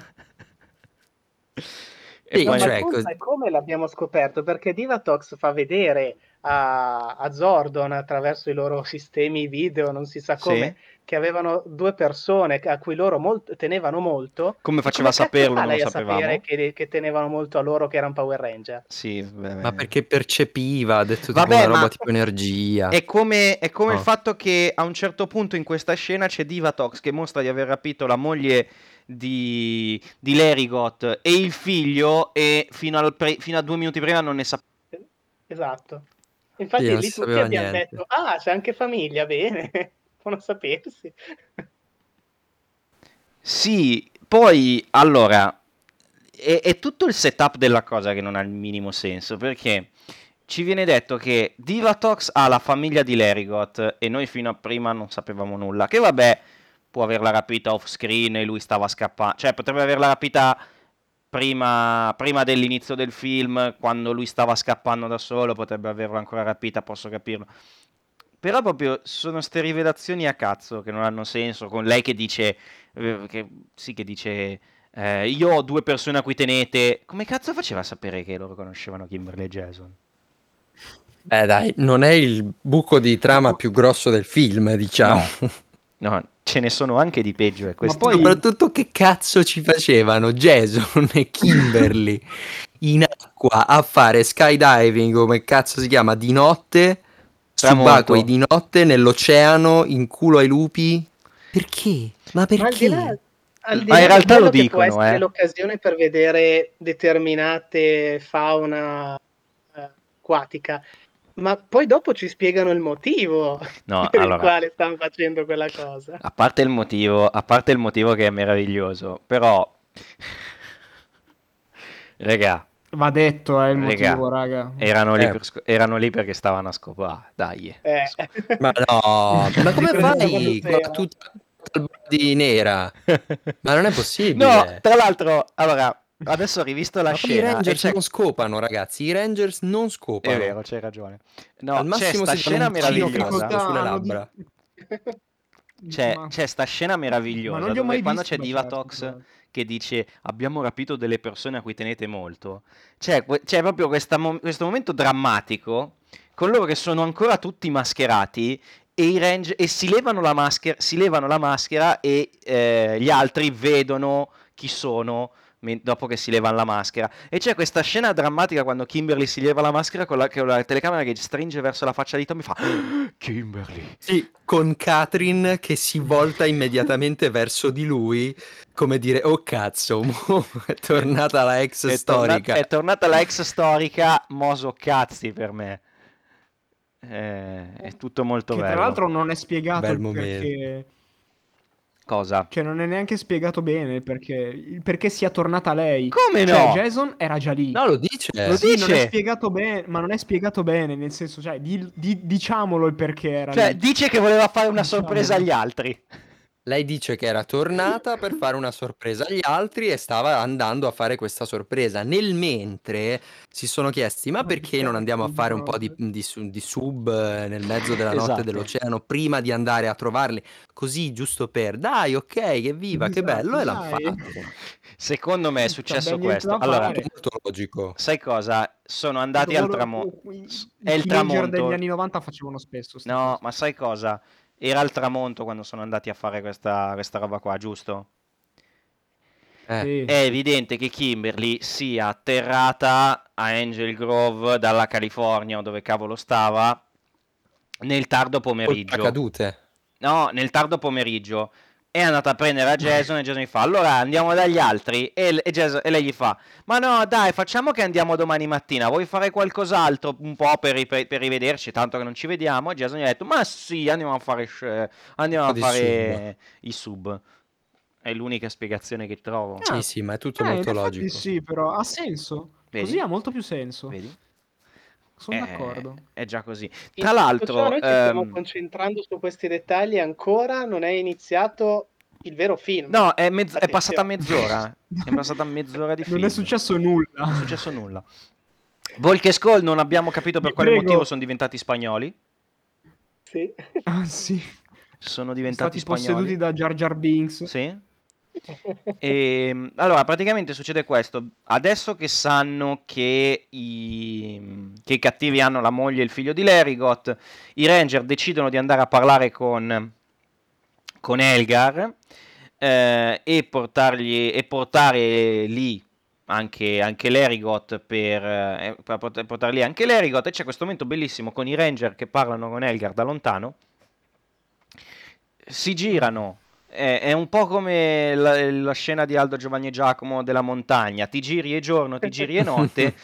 E sì, poi cioè, come l'abbiamo scoperto? Perché Divatox fa vedere a Zordon attraverso i loro sistemi video, non si sa come, sì, che avevano due persone a cui loro tenevano molto. Come faceva a saperlo? Non lo sapevamo. Sapere che tenevano molto a loro, che erano Power Ranger. Sì, beh. Ma perché percepiva, ha detto, vabbè, tipo una roba tipo energia. È come il fatto che a un certo punto in questa scena c'è Divatox che mostra di aver rapito la moglie di Lerigot e il figlio, e fino a 2 minuti prima non ne sapeva. Esatto, infatti lì tutti abbiamo detto, ah, c'è anche famiglia, bene, buono sapersi. Sì, poi allora è tutto il setup della cosa che non ha il minimo senso, perché ci viene detto che Divatox ha la famiglia di Lerigot e noi fino a prima non sapevamo nulla, che vabbè, può averla rapita off screen e lui stava scappando, cioè potrebbe averla rapita prima dell'inizio del film, quando lui stava scappando da solo, potrebbe averla ancora rapita, posso capirlo. Però proprio sono ste rivelazioni a cazzo che non hanno senso, con lei che dice, io ho due persone a cui tenete, come cazzo faceva a sapere che loro conoscevano Kimberly e Jason? Dai, non è il buco di trama più grosso del film, diciamo. No, ce ne sono anche di peggio. Ma poi soprattutto che cazzo ci facevano Jason e Kimberly in acqua a fare skydiving, come cazzo si chiama, di notte, subacquei di notte, nell'oceano, in culo ai lupi? Perché? Ma perché? Ma in realtà lo dicono, può essere l'occasione per vedere determinate fauna acquatica. Ma poi dopo ci spiegano il motivo per il quale stanno facendo quella cosa. A parte il motivo che è meraviglioso, però... Raga. Va detto, è il motivo, raga. Erano lì perché stavano a scopare, dai. Ma no, ma come fai con tutta la di nera? Ma non è possibile. No, tra l'altro, allora... Adesso ho rivisto la scena. I Rangers non scopano, ragazzi. I Rangers non scopano. È vero, c'hai ragione. No, al massimo c'è sta scena meravigliosa sulle labbra. C'è sta scena meravigliosa. Ma non ho mai quando visto, c'è Divatox che dice abbiamo rapito delle persone a cui tenete molto. C'è proprio questo momento drammatico con loro che sono ancora tutti mascherati e i Rangers e si levano la maschera e gli altri vedono chi sono dopo che si levano la maschera, e c'è questa scena drammatica quando Kimberly si leva la maschera con la telecamera che stringe verso la faccia di Tommy, fa Kimberly, sì, con Catherine che si volta immediatamente verso di lui come dire, oh cazzo, è tornata la ex storica, è tornata la ex storica, moso cazzi per me. È tutto molto che bello, tra l'altro non è spiegato il perché. Cosa? Cioè non è neanche spiegato bene perché sia tornata lei. Come no? Cioè Jason era già lì. No, lo dice. Non è spiegato bene, ma non è spiegato bene, nel senso, cioè diciamolo il perché era. Cioè lì. Dice che voleva fare una sorpresa agli altri. Lei dice che era tornata per fare una sorpresa agli altri e stava andando a fare questa sorpresa. Nel mentre si sono chiesti, ma perché non andiamo a fare un po' di sub nel mezzo della notte, esatto, dell'oceano, prima di andare a trovarli? Così, giusto per, dai, ok, che viva, esatto, che bello, e l'hanno fatto. Secondo me è successo questo. Allora, molto logico. Sai cosa? Sono andati al tramonto. È il tramonto. I degli anni 90 facevano spesso. No, ma sai cosa? Era al tramonto quando sono andati a fare questa roba qua, giusto? Sì. È evidente che Kimberly sia atterrata a Angel Grove dalla California, o dove cavolo stava, nel tardo pomeriggio. Cadute. No, nel tardo pomeriggio, è andata a prendere a Jason e Jason gli fa allora andiamo dagli altri e lei gli fa ma no dai facciamo che andiamo domani mattina, vuoi fare qualcos'altro un po' per rivederci tanto che non ci vediamo, e Jason gli ha detto ma sì andiamo a fare i sub. È l'unica spiegazione che trovo. Ah, sì sì ma è tutto molto logico. Sì però ha senso. Vedi? Così ha molto più senso. Vedi? Sono d'accordo. È già così. Tra l'altro noi ci stiamo concentrando su questi dettagli, ancora non è iniziato il vero film. No, è passata mezz'ora. È passata mezz'ora di film. Non è successo nulla. Non è successo nulla. Volk e Skull non abbiamo capito per quale motivo sono diventati spagnoli. Sì. Ah sì. Sono diventati stati spagnoli. Posseduti da Jar Jar Binks. Sì. E, allora praticamente succede questo adesso che sanno che i cattivi hanno la moglie e il figlio di Lerigot, i Ranger decidono di andare a parlare con Elgar e portare lì anche Lerigot per portare lì anche Lerigot, e c'è questo momento bellissimo con i Ranger che parlano con Elgar da lontano, si girano. È un po' come la scena di Aldo, Giovanni e Giacomo della montagna, ti giri e giorno, ti giri e notte,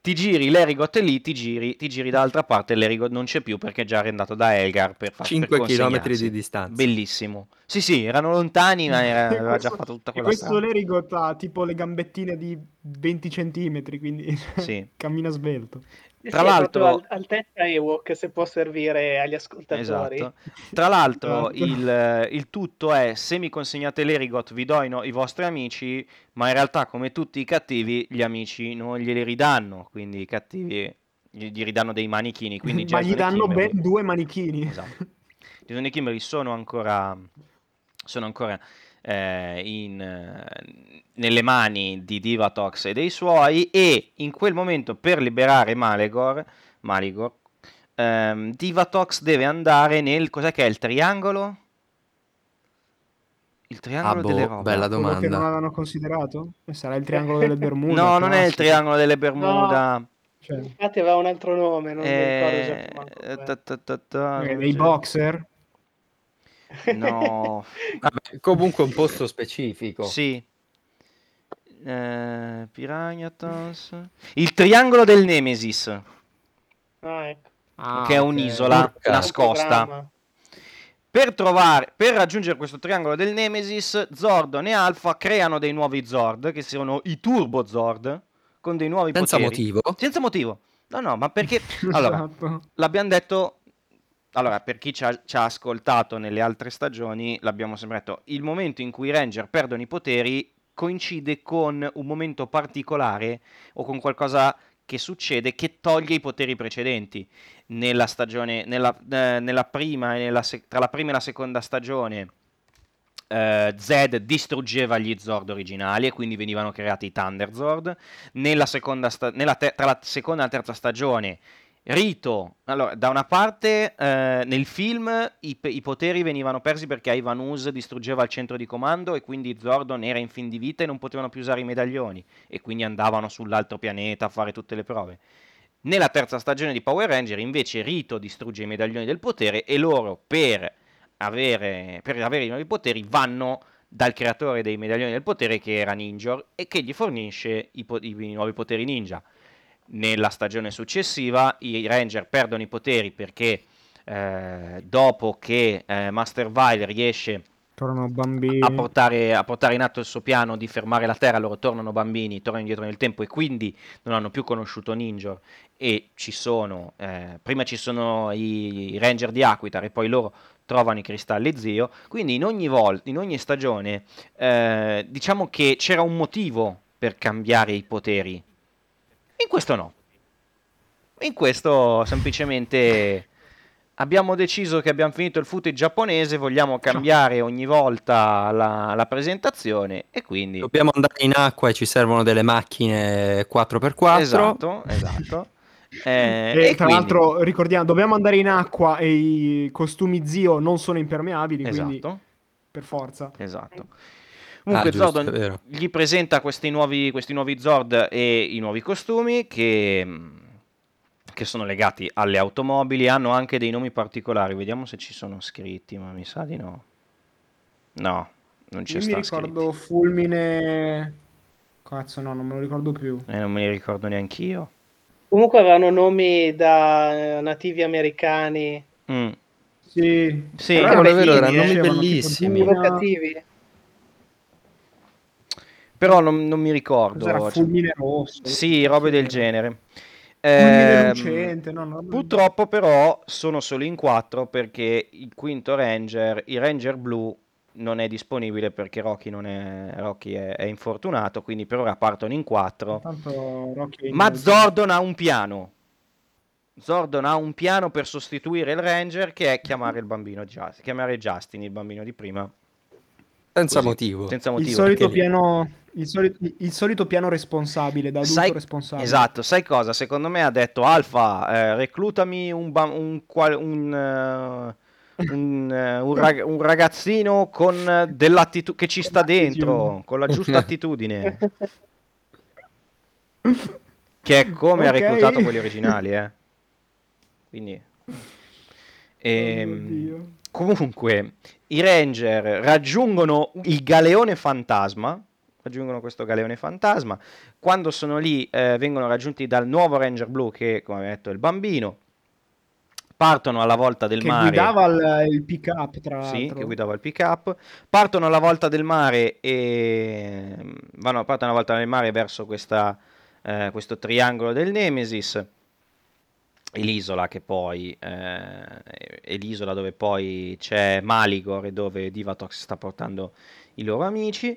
ti giri Lerigot è lì, ti giri dall'altra parte, Lerigot non c'è più perché è già arrendato da Elgar per 5 km di distanza. Bellissimo. Sì sì, erano lontani ma aveva già fatto tutta quella strada. Questo Lerigot ha tipo le gambettine di 20 centimetri, quindi sì. Cammina svelto. Tra l'altro altezza Ewok, se può servire agli ascoltatori. Esatto. Tra l'altro il tutto è se mi consegnate Lerigot vi do i vostri amici, ma in realtà come tutti i cattivi gli amici non glieli ridanno, quindi i cattivi gli ridanno dei manichini, quindi ma gli danno ben 2 manichini. Esatto. Jason e Kimberly sono ancora nelle mani di Divatox e dei suoi, e in quel momento per liberare Maligore Divatox deve andare nel cos'è che è il triangolo? Il triangolo delle robe. Bella domanda. Quello che non avevano considerato? Sarà il triangolo delle Bermuda? No, non è il triangolo delle Bermuda. No. Cioè. Infatti aveva un altro nome, non ricordo. Dei boxer? No, vabbè, comunque un posto specifico. Sì. Piragnatos. Il triangolo del Nemesis. Che è un'isola nascosta. Per raggiungere questo triangolo del Nemesis, Zordon e Alpha creano dei nuovi Zord che sono i Turbo Zord con dei nuovi poteri. Senza motivo. No, ma perché allora esatto. L'abbiamo detto. Allora, per chi ci ha ascoltato nelle altre stagioni, l'abbiamo sempre detto, il momento in cui i Ranger perdono i poteri coincide con un momento particolare o con qualcosa che succede che toglie i poteri precedenti. Nella stagione, nella prima e tra la prima e la seconda stagione, Zed distruggeva gli Zord originali e quindi venivano creati i Thunder Zord. Tra la seconda e la terza stagione, Rito, allora, da una parte nel film i poteri venivano persi perché Ivan Ooze distruggeva il centro di comando e quindi Zordon era in fin di vita e non potevano più usare i medaglioni e quindi andavano sull'altro pianeta a fare tutte le prove. Nella terza stagione di Power Ranger invece Rito distrugge i medaglioni del potere e loro per avere i nuovi poteri vanno dal creatore dei medaglioni del potere che era Ninjor e che gli fornisce i nuovi poteri ninja. Nella stagione successiva i Ranger perdono i poteri perché dopo che Master Vile riesce a portare in atto il suo piano di fermare la Terra, loro tornano indietro nel tempo e quindi non hanno più conosciuto Ninjor, e prima ci sono i Ranger di Aquitar e poi loro trovano i cristalli zio, quindi in ogni stagione diciamo che c'era un motivo per cambiare i poteri. In questo no. In questo semplicemente abbiamo deciso che abbiamo finito il footage giapponese, vogliamo cambiare ogni volta la presentazione e quindi... Dobbiamo andare in acqua e ci servono delle macchine 4x4. Esatto. E tra quindi... l'altro ricordiamo, dobbiamo andare in acqua e i costumi zio non sono impermeabili, esatto. Quindi per forza. Esatto. Comunque Zordon gli presenta questi nuovi Zord e i nuovi costumi che sono legati alle automobili, hanno anche dei nomi particolari, vediamo se ci sono scritti, ma mi sa di no. No, non c'è stato. Io mi ricordo scritto. Fulmine. Cazzo, no, non me lo ricordo più. Non me li ricordo neanch'io. Comunque avevano nomi da nativi americani. Mm. Sì, sì, però è vero, erano nomi bellissimi. Evocativi. Però non mi ricordo. Era Fulmine Rosso. Sì, robe del genere. Purtroppo però sono solo in 4 perché il quinto Ranger, il Ranger blu, non è disponibile perché Rocky è infortunato, quindi per ora partono in 4. Ma Zordon ha un piano. Zordon ha un piano per sostituire il Ranger, che è chiamare il bambino Justin, chiamare Justin, il bambino di prima. Senza motivo. Il solito piano responsabile, da adulto responsabile. Esatto, sai cosa? Secondo me ha detto Alfa, reclutami un ragazzino con dell'attitudine, che ci sta dentro, con la giusta attitudine. Che è come ha reclutato quelli originali, Quindi... Comunque, i Ranger raggiungono il galeone fantasma, quando sono lì vengono raggiunti dal nuovo Ranger blu, che come abbiamo detto è il bambino, partono alla volta del mare, che guidava il pick up partono alla volta del mare e partono alla volta del mare verso questo triangolo del Nemesis, l'isola che poi è l'isola dove poi c'è Maligore, dove Divatox sta portando i loro amici.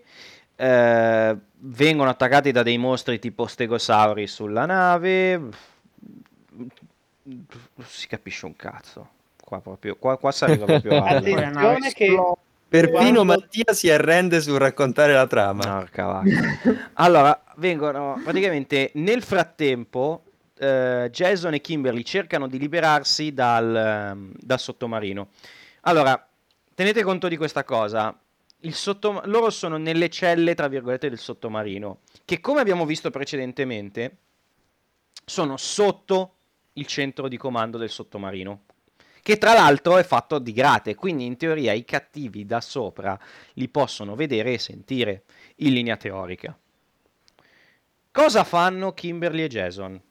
Vengono attaccati da dei mostri tipo stegosauri sulla nave. Si capisce un cazzo. Qua si arriva proprio alla Perfino Mattia si arrende sul raccontare la trama. Porca vacca. Allora, vengono praticamente nel frattempo. Jason e Kimberly cercano di liberarsi dal sottomarino. Allora, tenete conto di questa cosa. Loro sono nelle celle, tra virgolette, del sottomarino, che come abbiamo visto precedentemente sono sotto il centro di comando del sottomarino, che tra l'altro è fatto di grate, quindi in teoria i cattivi da sopra li possono vedere e sentire, in linea teorica. Cosa fanno Kimberly e Jason?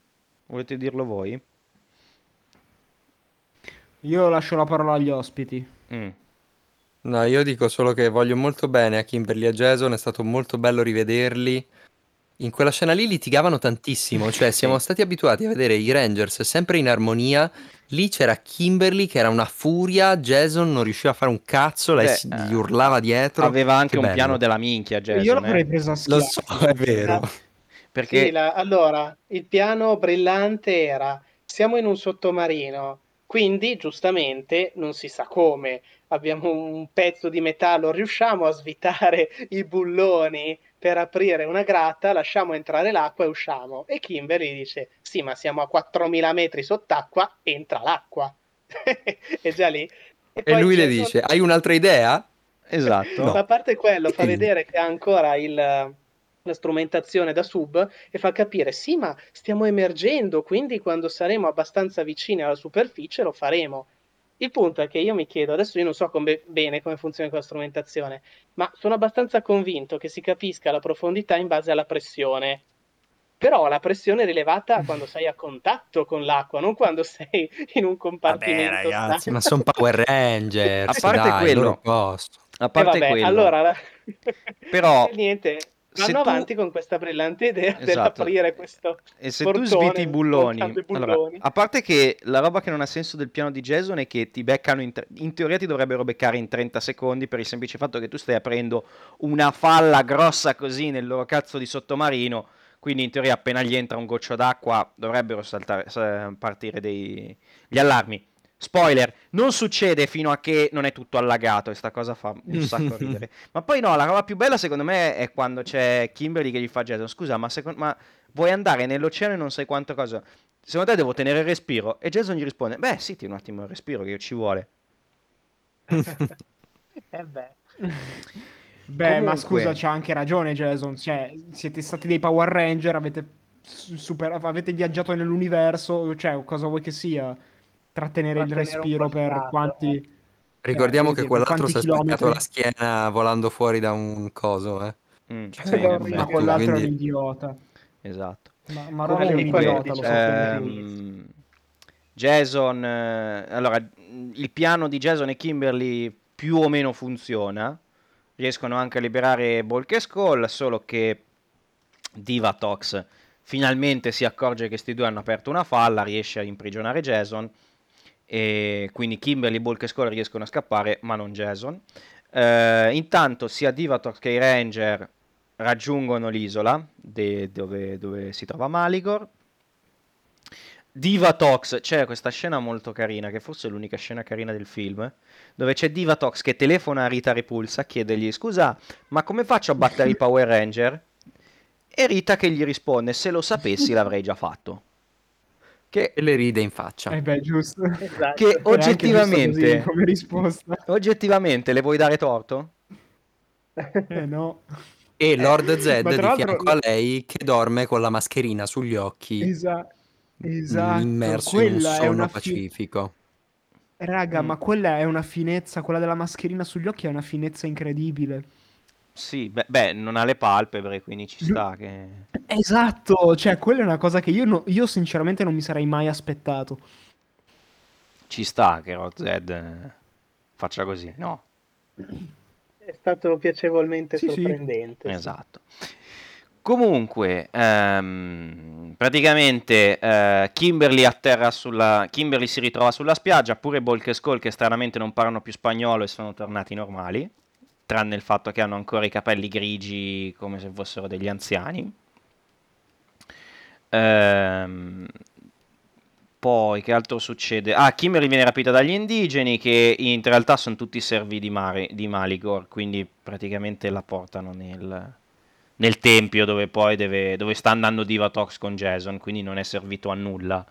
Volete dirlo voi? Io lascio la parola agli ospiti. No, io dico solo che voglio molto bene a Kimberly e Jason, è stato molto bello rivederli. In quella scena lì litigavano tantissimo, cioè siamo stati abituati a vedere i Rangers sempre in armonia. Lì c'era Kimberly che era una furia, Jason non riusciva a fare un cazzo, lei gli urlava dietro. Aveva anche un piano della minchia Jason. Io l'avrei presa a schiaffi. Lo so, è vero. Perché... Sì, allora, il piano brillante era: siamo in un sottomarino, quindi giustamente non si sa come, abbiamo un pezzo di metallo, riusciamo a svitare i bulloni per aprire una grata, lasciamo entrare l'acqua e usciamo. E Kimberly dice: sì, ma siamo a 4.000 metri sott'acqua, entra l'acqua. È già lì. E lui le dice: hai un'altra idea? Esatto. No. Ma a parte quello, fa vedere che ha ancora la strumentazione da sub e fa capire: sì, ma stiamo emergendo, quindi quando saremo abbastanza vicini alla superficie lo faremo. Il punto è che io mi chiedo, adesso io non so bene come funziona quella strumentazione, ma sono abbastanza convinto che si capisca la profondità in base alla pressione. Però la pressione è rilevata quando sei a contatto con l'acqua, non quando sei in un compartimento. Vabbè, ragazzi, ma sono Power Rangers. A parte quello. Allora, però niente. Vanno avanti con questa brillante idea dell'aprire questo e se portone, tu sviti i bulloni. Allora, a parte che la roba che non ha senso del piano di Jason è che ti beccano in teoria ti dovrebbero beccare in 30 secondi per il semplice fatto che tu stai aprendo una falla grossa così nel loro cazzo di sottomarino, quindi in teoria appena gli entra un goccio d'acqua dovrebbero partire gli allarmi. Spoiler, non succede fino a che non è tutto allagato, e sta cosa fa un sacco ridere. Ma poi no, la roba più bella secondo me è quando c'è Kimberly che gli fa Jason: scusa, ma vuoi andare nell'oceano e non sai quanto cosa? Secondo te devo tenere il respiro? E Jason gli risponde: beh sì, tieni un attimo il respiro che ci vuole. Comunque... ma scusa, c'ha anche ragione Jason, cioè siete stati dei Power Ranger, avete viaggiato nell'universo, cioè cosa vuoi che sia? Trattenere il respiro per quanti Ricordiamo che quell'altro si è spaccato la schiena volando fuori da un coso, eh. Quell'altro è un idiota. Esatto. Ma non è un idiota, lo so. Jason, allora il piano di Jason e Kimberly più o meno funziona, riescono anche a liberare Bulk e Skull, solo che Divatox finalmente si accorge che sti due hanno aperto una falla, riesce a imprigionare Jason e quindi Kimberly, Bulk e Skull riescono a scappare, ma non Jason. Intanto sia Divatox che i Ranger raggiungono l'isola dove si trova Maligore. Divatox, c'è questa scena molto carina, che forse è l'unica scena carina del film, dove c'è Divatox che telefona a Rita Repulsa, chiedegli scusa, ma come faccio a battere i Power Ranger? E Rita che gli risponde, se lo sapessi l'avrei già fatto. Che le ride in faccia. Beh, giusto. Esatto. Che oggettivamente, come risposta, oggettivamente le vuoi dare torto? No. E Lord Zed di fianco a lei che dorme con la mascherina sugli occhi. Esatto. Esatto, immerso quella in un sonno pacifico. Raga, ma quella è una finezza, quella della mascherina sugli occhi è una finezza incredibile. Sì, beh, non ha le palpebre, quindi ci sta che... Esatto, cioè quella è una cosa che io sinceramente non mi sarei mai aspettato. Ci sta che Rozed faccia così, no? È stato piacevolmente sorprendente. Sì. Esatto. Comunque, praticamente Kimberly atterra Kimberly si ritrova sulla spiaggia, pure Bulk e Skull che stranamente non parlano più spagnolo e sono tornati normali, tranne il fatto che hanno ancora i capelli grigi come se fossero degli anziani. Poi che altro succede? Ah, Kimberly viene rapita dagli indigeni che in realtà sono tutti servi di Maligore, quindi praticamente la portano nel tempio dove poi dove sta andando Divatox con Jason, quindi non è servito a nulla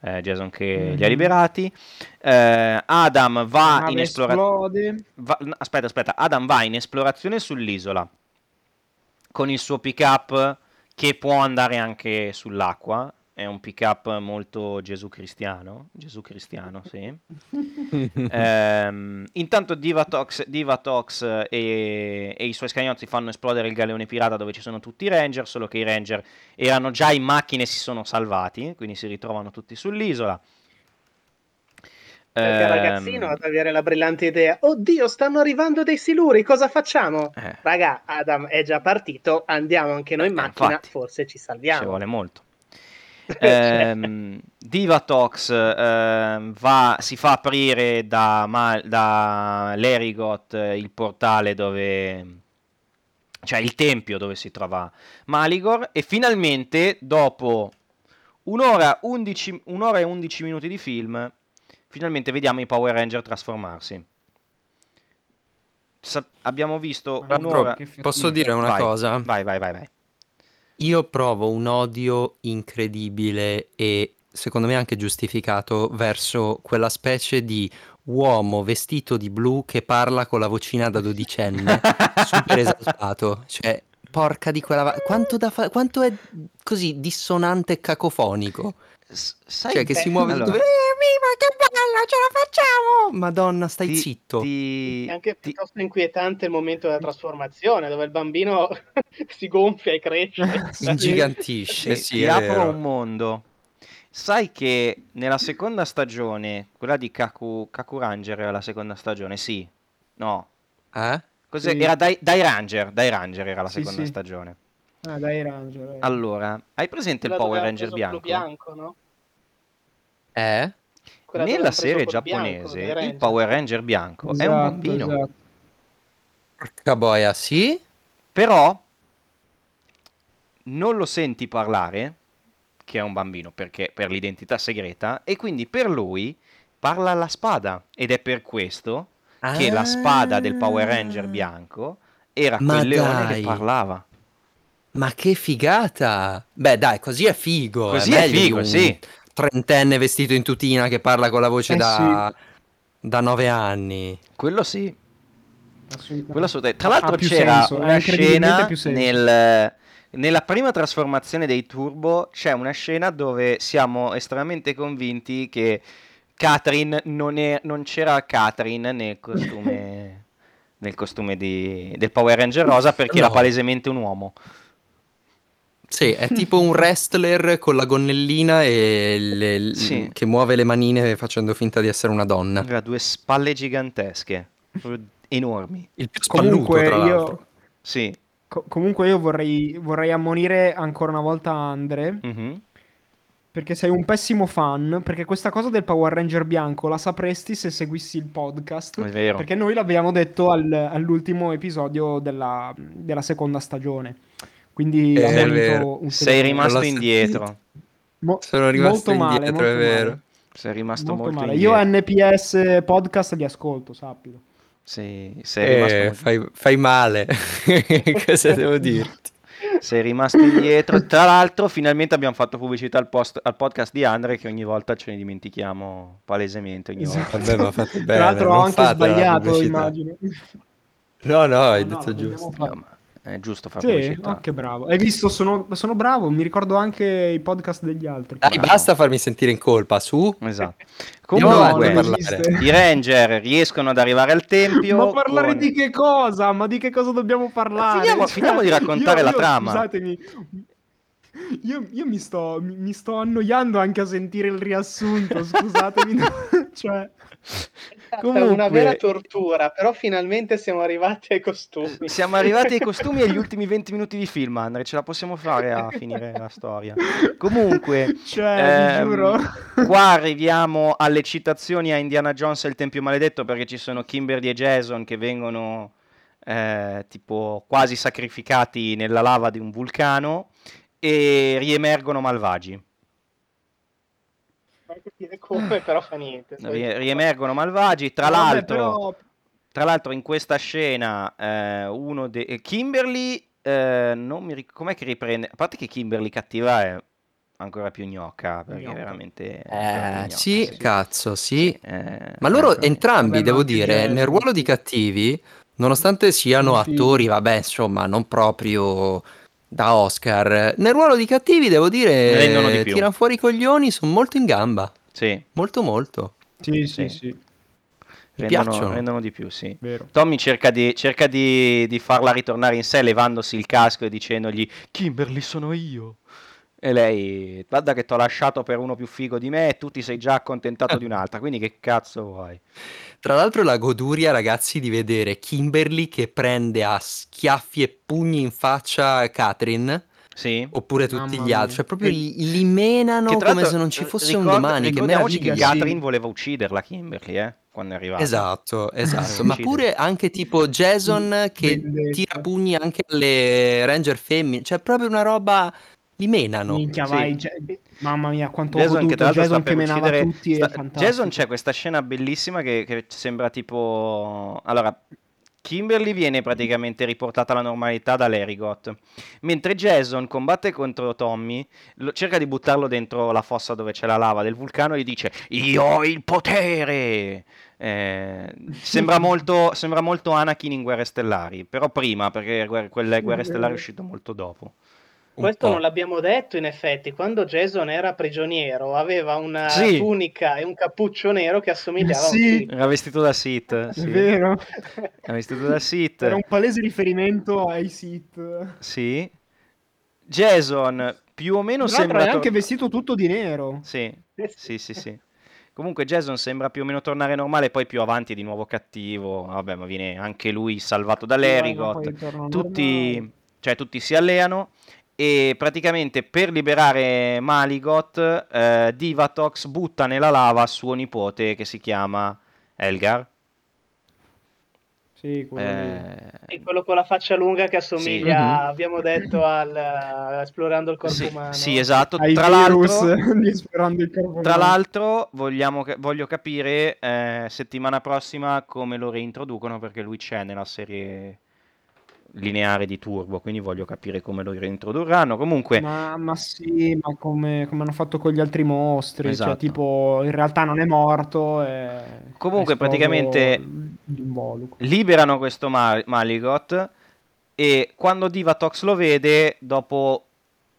Jason che li ha liberati. Adam va in esplorazione. Aspetta, Adam va in esplorazione sull'isola con il suo pick up che può andare anche sull'acqua, è un pick up molto Gesù cristiano, sì. Intanto Divatox e i suoi scagnozzi fanno esplodere il galeone pirata dove ci sono tutti i Ranger, solo che i Ranger erano già in macchina e si sono salvati, quindi si ritrovano tutti sull'isola. Perché ragazzino ad avere la brillante idea, oddio stanno arrivando dei siluri, cosa facciamo? Raga, Adam è già partito, andiamo anche noi in macchina, infatti, forse ci salviamo. Ci vuole molto. Divatox si fa aprire da Lerigot il portale cioè il tempio dove si trova Maligore, e finalmente dopo un'ora e 11 minuti di film finalmente vediamo i Power Ranger trasformarsi. Abbiamo visto un'ora. Posso dire una cosa? Vai. Io provo un odio incredibile e secondo me anche giustificato verso quella specie di uomo vestito di blu che parla con la vocina da dodicenne, super esaltato, cioè porca di quella... quanto è così dissonante e cacofonico, cioè che si muove... Allora. Che bello, ce la facciamo! Madonna, stai zitto. È anche piuttosto inquietante il momento della trasformazione, dove il bambino si gonfia e cresce. Si ingigantisce, si apre un mondo. Sai che nella seconda stagione, quella di Kakuranger era la seconda stagione, sì. No. Cos'è? Sì. Era Dai Ranger era la seconda stagione. Ah, Dai Ranger. Allora, hai presente quella il Power Ranger bianco, no? Nella serie giapponese il Power Ranger bianco è un bambino. Porca boia, sì. Però non lo senti parlare che è un bambino perché per l'identità segreta, e quindi per lui parla la spada, ed è per questo che la spada del Power Ranger bianco era quel leone che parlava. Ma che figata! Beh, dai, così è figo. Così è figo, sì. Trentenne vestito in tutina che parla con la voce da 9 anni. Quello sì. Quello tra l'altro c'era una scena nella prima trasformazione dei Turbo, c'è una scena dove siamo estremamente convinti che Catherine, non c'era Catherine nel costume del Power Ranger rosa, perché no, era palesemente un uomo. Sì, è tipo un wrestler con la gonnellina e sì, che muove le manine facendo finta di essere una donna. Aveva due spalle gigantesche, enormi. Il più spalluto, comunque, tra l'altro. Sì. Comunque io vorrei ammonire ancora una volta Andre, perché sei un pessimo fan, perché questa cosa del Power Ranger bianco la sapresti se seguissi il podcast. È vero. Perché noi l'abbiamo detto all'ultimo episodio della seconda stagione. Quindi sei rimasto indietro. Sono rimasto indietro, è vero. Sei rimasto molto male. Io NPS podcast li ascolto, sappilo. Sì, sei rimasto fai male. Cosa devo dirti? Sei rimasto indietro. Tra l'altro, finalmente abbiamo fatto pubblicità al podcast di Andre, che ogni volta ce ne dimentichiamo palesemente. Ogni volta. Vabbè, ma fate bene. Tra l'altro, ho anche sbagliato, immagino. No, hai detto giusto. È giusto fare pubblicità. Anche bravo. Hai visto, sono bravo, mi ricordo anche i podcast degli altri. Dai, basta farmi sentire in colpa, su. Esatto. Comunque, i Ranger riescono ad arrivare al tempio. Ma parlare di che cosa? Ma di che cosa dobbiamo parlare? Finiamo di raccontare la trama. Scusatemi. Io mi sto annoiando anche a sentire il riassunto, scusatemi. Cioè... Comunque, una vera tortura, però finalmente siamo arrivati ai costumi. Siamo arrivati ai costumi e agli ultimi 20 minuti di film, Andre, ce la possiamo fare a finire la storia. Comunque, cioè, giuro. Qua arriviamo alle citazioni a Indiana Jones e il Tempio Maledetto, perché ci sono Kimberly e Jason che vengono tipo quasi sacrificati nella lava di un vulcano e riemergono malvagi. Come, però fa niente. Riemergono malvagi. Tra l'altro, in questa scena uno dei Kimberly non mi ricordo com'è che riprende. A parte che Kimberly cattiva è ancora più gnocca, perché veramente gnocca, sì, cazzo, sì. Ma loro entrambi, devo dire, nel ruolo di cattivi, nonostante siano attori, vabbè, insomma, non proprio da Oscar, nel ruolo di cattivi, devo dire, tirano fuori i coglioni, sono molto in gamba. Sì. Molto. Sì. Rendono di più, sì. Vero. Tommy cerca di farla ritornare in sé levandosi il casco e dicendogli Kimberly sono io. E lei, guarda che t'ho lasciato per uno più figo di me e tu ti sei già accontentato di un'altra, quindi che cazzo vuoi? Tra l'altro la goduria, ragazzi, di vedere Kimberly che prende a schiaffi e pugni in faccia Catherine, sì, oppure tutti gli altri, cioè proprio li menano come se non ci fosse un domani. Che meraviglia, che Catherine voleva ucciderla Kimberly, quando è arrivata. Esatto. Ma pure anche tipo Jason che tira pugni anche alle Ranger femmine, cioè proprio una roba... Li menano. Minchia, vai, mamma mia, quanto Jason, ho goduto. Jason che menava tutti, è fantastico. Jason, c'è questa scena bellissima che sembra tipo... Allora, Kimberly viene praticamente riportata alla normalità da Lerigot, mentre Jason combatte contro Tommy, cerca di buttarlo dentro la fossa dove c'è la lava del vulcano e gli dice «Io ho il potere!» sembra molto Anakin in Guerre Stellari, però prima, perché Guerre Stellari è uscito molto dopo. Questo non l'abbiamo detto, in effetti, quando Jason era prigioniero aveva una tunica e un cappuccio nero che assomigliava a un Sith. Era vestito da Sith, sì. È vero. Era vestito da Sith. Era un palese riferimento ai Sith. Sì. Jason più o meno sembra anche vestito tutto di nero. Sì. Comunque Jason sembra più o meno tornare normale, poi più avanti è di nuovo cattivo. Vabbè, ma viene anche lui salvato da Lerigot. Tutti si alleano. E praticamente per liberare Maligore, Divatox butta nella lava suo nipote che si chiama Elgar. Sì, quello con la faccia lunga che assomiglia, abbiamo detto, al esplorando il corpo umano. Sì, esatto. Tra l'altro voglio capire settimana prossima come lo reintroducono, perché lui c'è nella serie lineare di Turbo, quindi voglio capire come lo reintrodurranno. Comunque ma come hanno fatto con gli altri mostri, esatto. Cioè tipo in realtà non è morto, comunque è praticamente liberano questo Maligore, e quando Divatox lo vede dopo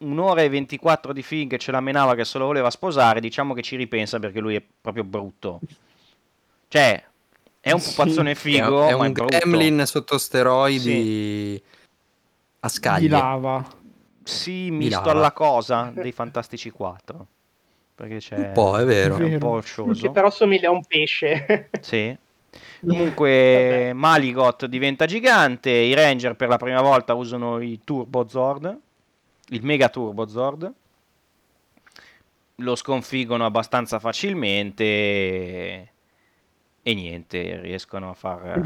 un'ora e 24 di film che ce la menava, che se lo voleva sposare, diciamo che ci ripensa perché lui è proprio brutto. Cioè, è un pupazzone figo, è ma un gremlin sotto steroidi, a scaglie. Di lava. Sì, misto alla cosa dei Fantastici 4. Perché c'è un po', è vero. È un po' oscioso. Però somiglia a un pesce. Sì. Comunque Maligore diventa gigante, i Ranger per la prima volta usano i Turbo Zord, il Mega Turbo Zord, lo sconfiggono abbastanza facilmente e niente, riescono a far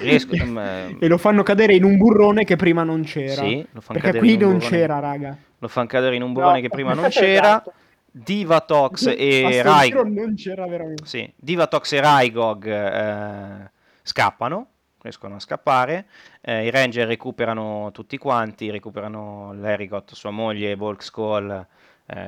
e lo fanno cadere in un burrone che prima non c'era. Sì, lo fanno perché cadere qui in un non burrone. C'era, raga. Lo fanno cadere in un burrone che prima non c'era. Divatox e Raigog non c'era veramente. Sì, Divatox e Raigog scappano, riescono a scappare, i Ranger recuperano tutti quanti, recuperano Lerigot, sua moglie, Bulk, Skull,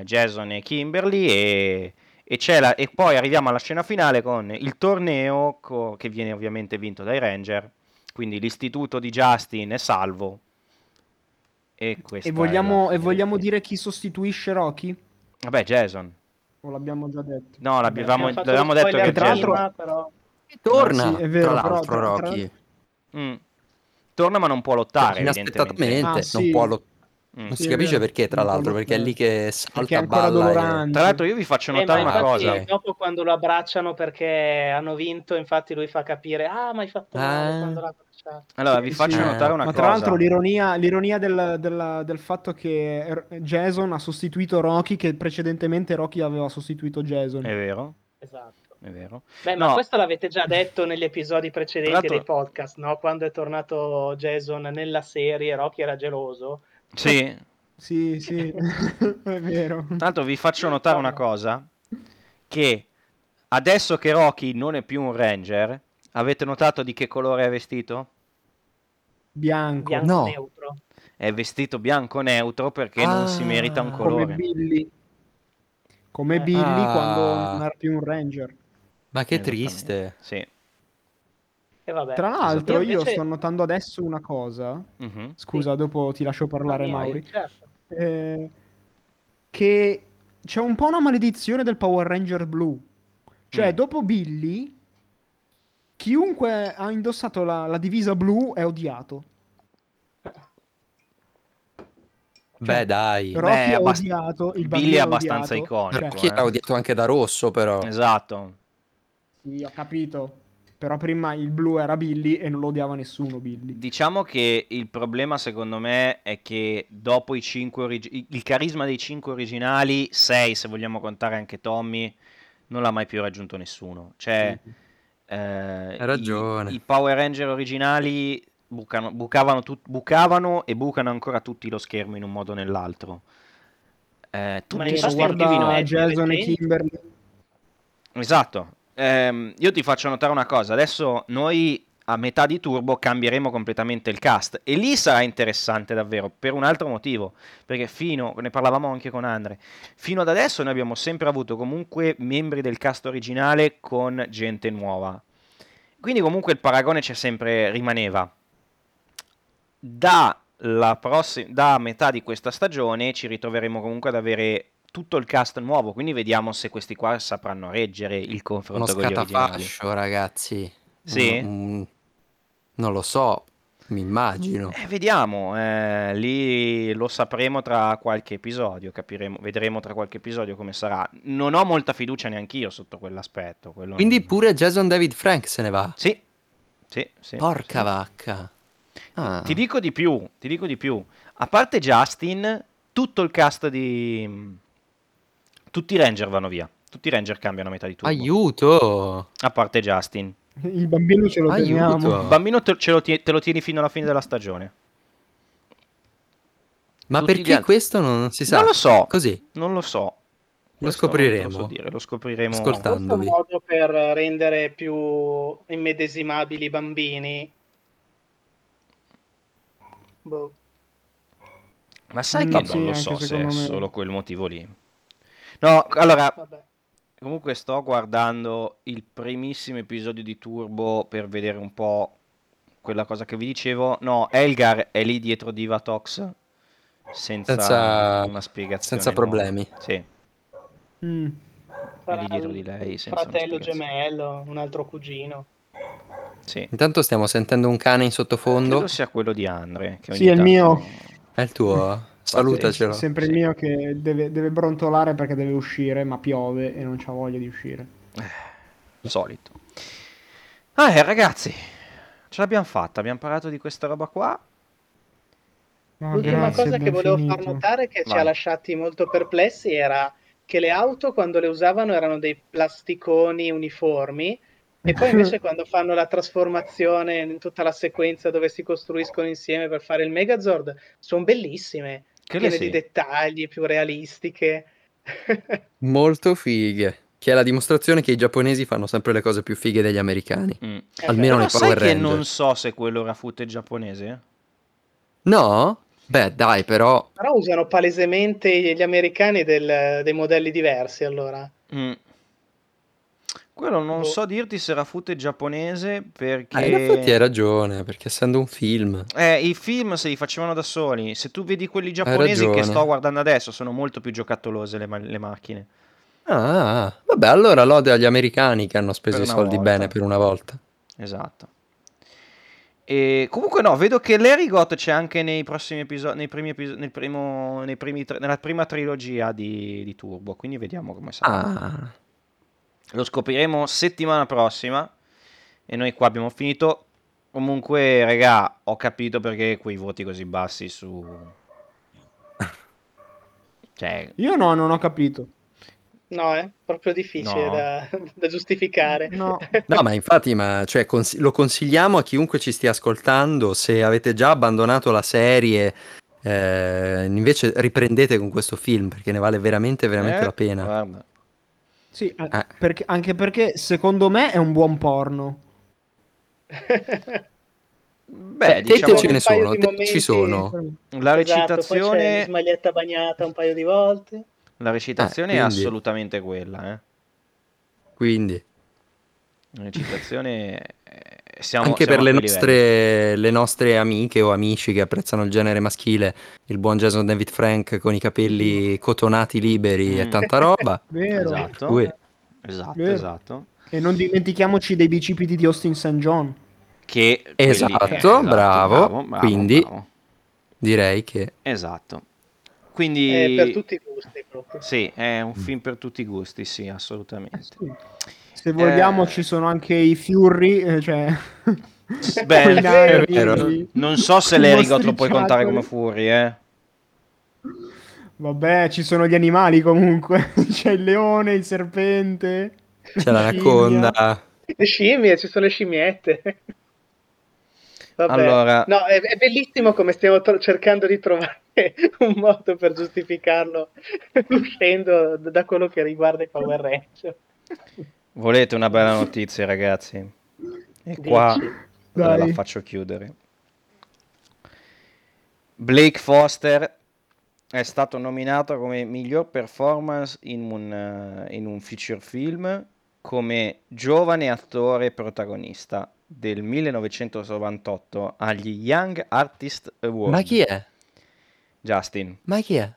Jason e Kimberly e, c'è la, e poi arriviamo alla scena finale con il torneo che viene ovviamente vinto dai Ranger, quindi l'istituto di Justin è salvo. E vogliamo dire chi sostituisce Rocky? Vabbè, Jason. O l'abbiamo già detto? No, l'abbiamo detto che tra l'altro però... torna, sì, è vero, tra l'altro però, Rocky. Torna ma non può lottare, inaspettatamente, non può lottare. Non si capisce perché, tra l'altro, perché è lì che salta, balla e... Tra l'altro io vi faccio notare una cosa. Dopo quando lo abbracciano perché hanno vinto, infatti lui fa capire, ma hai fatto male quando l'ha abbracciato. Allora vi faccio notare una cosa. Ma tra l'altro l'ironia del fatto che Jason ha sostituito Rocky, che precedentemente Rocky aveva sostituito Jason. È vero. Esatto. È vero. Beh, ma questo l'avete già detto negli episodi precedenti dei podcast, no? Quando è tornato Jason nella serie, Rocky era geloso. Sì, sì, sì, è vero. Tanto vi faccio notare una cosa, che adesso che Rocky non è più un Ranger, avete notato di che colore è vestito? Bianco neutro. È vestito bianco neutro perché non si merita un colore. Come Billy quando non era più un Ranger. Ma che triste. Sì. Vabbè. Tra l'altro io invece... sto notando adesso una cosa, scusa, dopo ti lascio parlare, Mauri, certo. Che c'è un po' una maledizione del Power Ranger blu, cioè dopo Billy chiunque ha indossato la divisa blu è odiato. Beh, dai, Rocky è odiato, il Billy è abbastanza iconico, perché era odiato anche da rosso, però. Esatto. Sì, ho capito. Però prima il blu era Billy e non lo odiava nessuno, Billy. Diciamo che il problema, secondo me, è che dopo i 5 il carisma dei 5 originali, 6 se vogliamo contare anche Tommy, non l'ha mai più raggiunto nessuno. Cioè, hai ragione. I Power Ranger originali bucavano e bucano ancora tutti lo schermo in un modo o nell'altro. Tutti guardano Jason e Kimberly. Esatto. Io ti faccio notare una cosa. Adesso noi a metà di Turbo cambieremo completamente il cast e lì sarà interessante davvero per un altro motivo, perché ne parlavamo anche con Andre, fino ad adesso noi abbiamo sempre avuto comunque membri del cast originale con gente nuova, quindi comunque il paragone c'è sempre, rimaneva. Da metà di questa stagione ci ritroveremo comunque ad avere tutto il cast nuovo, quindi vediamo se questi qua sapranno reggere il confronto con gli originali. Ragazzi, sì? Non lo so, mi immagino. Vediamo, lì lo sapremo tra qualche episodio, vedremo tra qualche episodio come sarà. Non ho molta fiducia neanch'io sotto quell'aspetto. Quindi pure Jason David Frank se ne va? Sì, sì, sì. Porca vacca. Ti dico di più. A parte Justin, tutto il cast di... Tutti i Ranger vanno via. Tutti i Ranger cambiano a metà di Turbo. Aiuto! A parte Justin. Il bambino ce lo teniamo. Il bambino te lo tieni fino alla fine della stagione. Ma tutti perché questo non si sa? Non lo so. Così? Non lo so. Lo scopriremo. Non lo so dire. Lo scopriremo. Ascoltandovi. Questo è un modo per rendere più immedesimabili i bambini. Boh. Ma sai che non lo so se è solo quel motivo lì. No, allora, comunque sto guardando il primissimo episodio di Turbo per vedere un po' quella cosa che vi dicevo. No, Elgar è lì dietro Divatox senza una spiegazione, senza problemi. Sì. Mm. Sarà dietro di lei, senza fratello gemello, un altro cugino. Sì. Intanto stiamo sentendo un cane in sottofondo. Credo sia quello di Andre. Che sì, è il mio. È il tuo? Salutacelo. È sempre il mio che deve brontolare perché deve uscire, ma piove e non c'ha voglia di uscire. Solito. Ragazzi, ce l'abbiamo fatta, abbiamo parlato di questa roba qua. L'ultima cosa che volevo far notare che ci ha lasciati molto perplessi era che le auto quando le usavano erano dei plasticoni uniformi e poi invece quando fanno la trasformazione in tutta la sequenza dove si costruiscono insieme per fare il Megazord sono bellissime, piene di dettagli, più realistiche. Molto fighe, che è la dimostrazione che i giapponesi fanno sempre le cose più fighe degli americani, almeno nei Power Rangers. Sai che non so se quello era footage giapponese? No? Beh, dai, però usano palesemente gli americani dei modelli diversi, allora. Mm. Quello non so dirti se era footage giapponese, perché... in effetti hai ragione, perché essendo un film... i film se li facevano da soli, se tu vedi quelli giapponesi che sto guardando adesso, sono molto più giocattolose le macchine. Ah, vabbè, allora lode agli americani che hanno speso i soldi bene per una volta. Esatto. E comunque vedo che Lerigot c'è anche nei prossimi episodi, nella prima trilogia di Turbo, quindi vediamo come sarà. Lo scopriremo settimana prossima e noi qua abbiamo finito. Comunque, raga, ho capito perché quei voti così bassi su... cioè... Io non ho capito. No, è proprio difficile da giustificare. No, ma infatti, cioè, lo consigliamo a chiunque ci stia ascoltando. Se avete già abbandonato la serie, invece riprendete con questo film, perché ne vale veramente, veramente la pena. Guarda. Sì, perché, anche perché secondo me è un buon porno. Beh, diciamo ce ne sono, ci sono. La recitazione... poi c'è smaglietta bagnata un paio di volte. La recitazione è assolutamente quella, quindi la recitazione siamo anche per le nostre amiche o amici che apprezzano il genere maschile, il buon Jason David Frank con i capelli cotonati liberi e tanta roba. Vero. Esatto. Esatto. Vero. Esatto. E non dimentichiamoci dei bicipiti di Austin St. John, che esatto, bravo, quindi direi che esatto. Quindi per tutti i gusti proprio. Sì, è un film per tutti i gusti, sì, assolutamente. Sì. Se vogliamo ci sono anche i Fury, cioè beh, è vero. Non so se Lerigot lo puoi contare come Fury, Vabbè, ci sono gli animali comunque, c'è il leone, il serpente, c'è l'anaconda. Le scimmie, ci sono le scimmiette. Vabbè. Allora... no, è bellissimo come stiamo cercando di trovare un modo per giustificarlo uscendo da quello che riguarda i Power Rangers. Volete una bella notizia, ragazzi? E qua la faccio chiudere. Blake Foster è stato nominato come miglior performance in un feature film come giovane attore protagonista del 1998 agli Young Artist Award. Ma chi è? Justin. Ma chi è?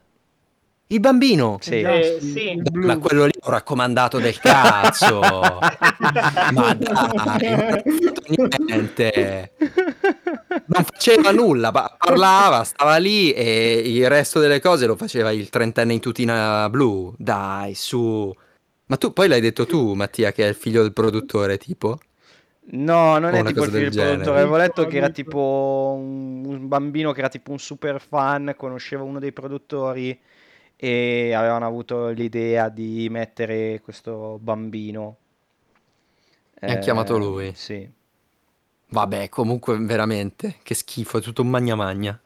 Il bambino? Sì. Sì. Ma quello lì è un raccomandato del cazzo. Ma dai, niente. Non faceva nulla, parlava, stava lì e il resto delle cose lo faceva il trentenne in tutina blu. Dai, su. Ma tu poi l'hai detto tu, Mattia, che è il figlio del produttore, tipo? No, non è tipo il figlio del produttore. Avevo letto che era tipo un bambino che era tipo un super fan, conosceva uno dei produttori e avevano avuto l'idea di mettere questo bambino e ha chiamato lui. Sì. Vabbè, comunque veramente che schifo, è tutto un magna magna.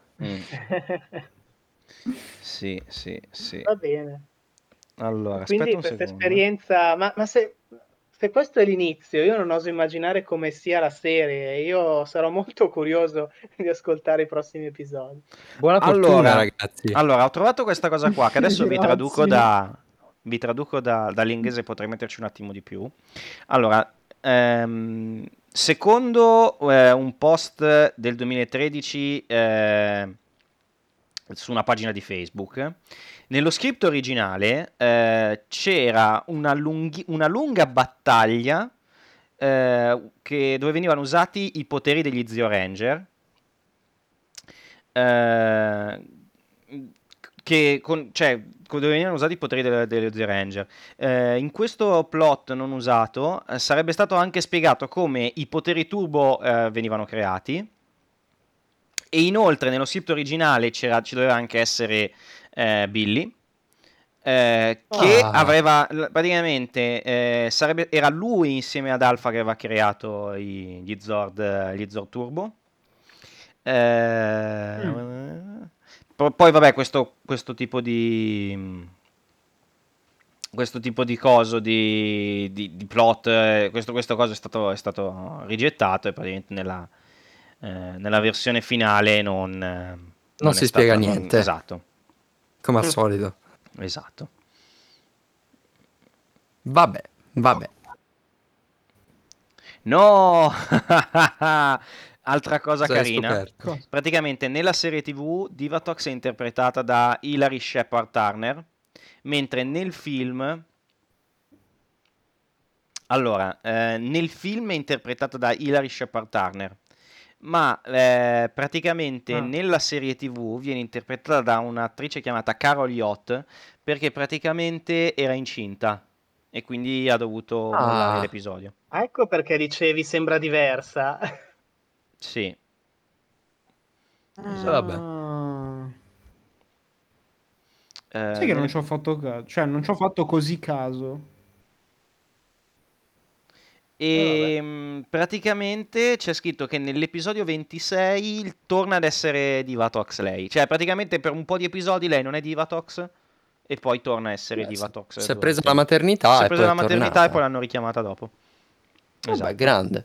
Sì. Va bene. Allora, quindi aspetta questa esperienza, ma se questo è l'inizio, io non oso immaginare come sia la serie. Io sarò molto curioso di ascoltare i prossimi episodi. Buona fortuna, ragazzi. Allora, ho trovato questa cosa qua, che adesso vi traduco dall'inglese, potrei metterci un attimo di più. Allora, secondo un post del 2013 su una pagina di Facebook. Nello script originale c'era una lunga battaglia dove venivano usati i poteri degli Zio Ranger, dove venivano usati i poteri degli Zio Ranger. In questo plot non usato sarebbe stato anche spiegato come i poteri turbo venivano creati. E inoltre nello script originale ci doveva anche essere Billy, che aveva praticamente era lui insieme ad Alpha che aveva creato gli Zord Turbo. Poi vabbè, questo tipo di plot, questo coso è stato rigettato, e praticamente nella versione finale non si spiega niente. Esatto. Come al solito. Esatto. Vabbè. No! Altra cosa carina. Praticamente nella serie TV Divatox è interpretata da Hilary Shepard Turner, mentre nel film... Allora, nel film è interpretata da Hilary Shepard Turner, ma praticamente nella serie TV viene interpretata da un'attrice chiamata Carol Yacht, perché praticamente era incinta e quindi ha dovuto mollare l'episodio. Ecco perché dicevi sembra diversa. Sì. Vabbè. Sai che non ci ho fatto caso, cioè non ci ho fatto così caso. E praticamente c'è scritto che nell'episodio 26 torna ad essere Divatox lei. Cioè praticamente per un po' di episodi lei non è Divatox e poi torna a essere Divatox. Si è presa la maternità e poi l'hanno richiamata dopo. Esatto. Beh, grande.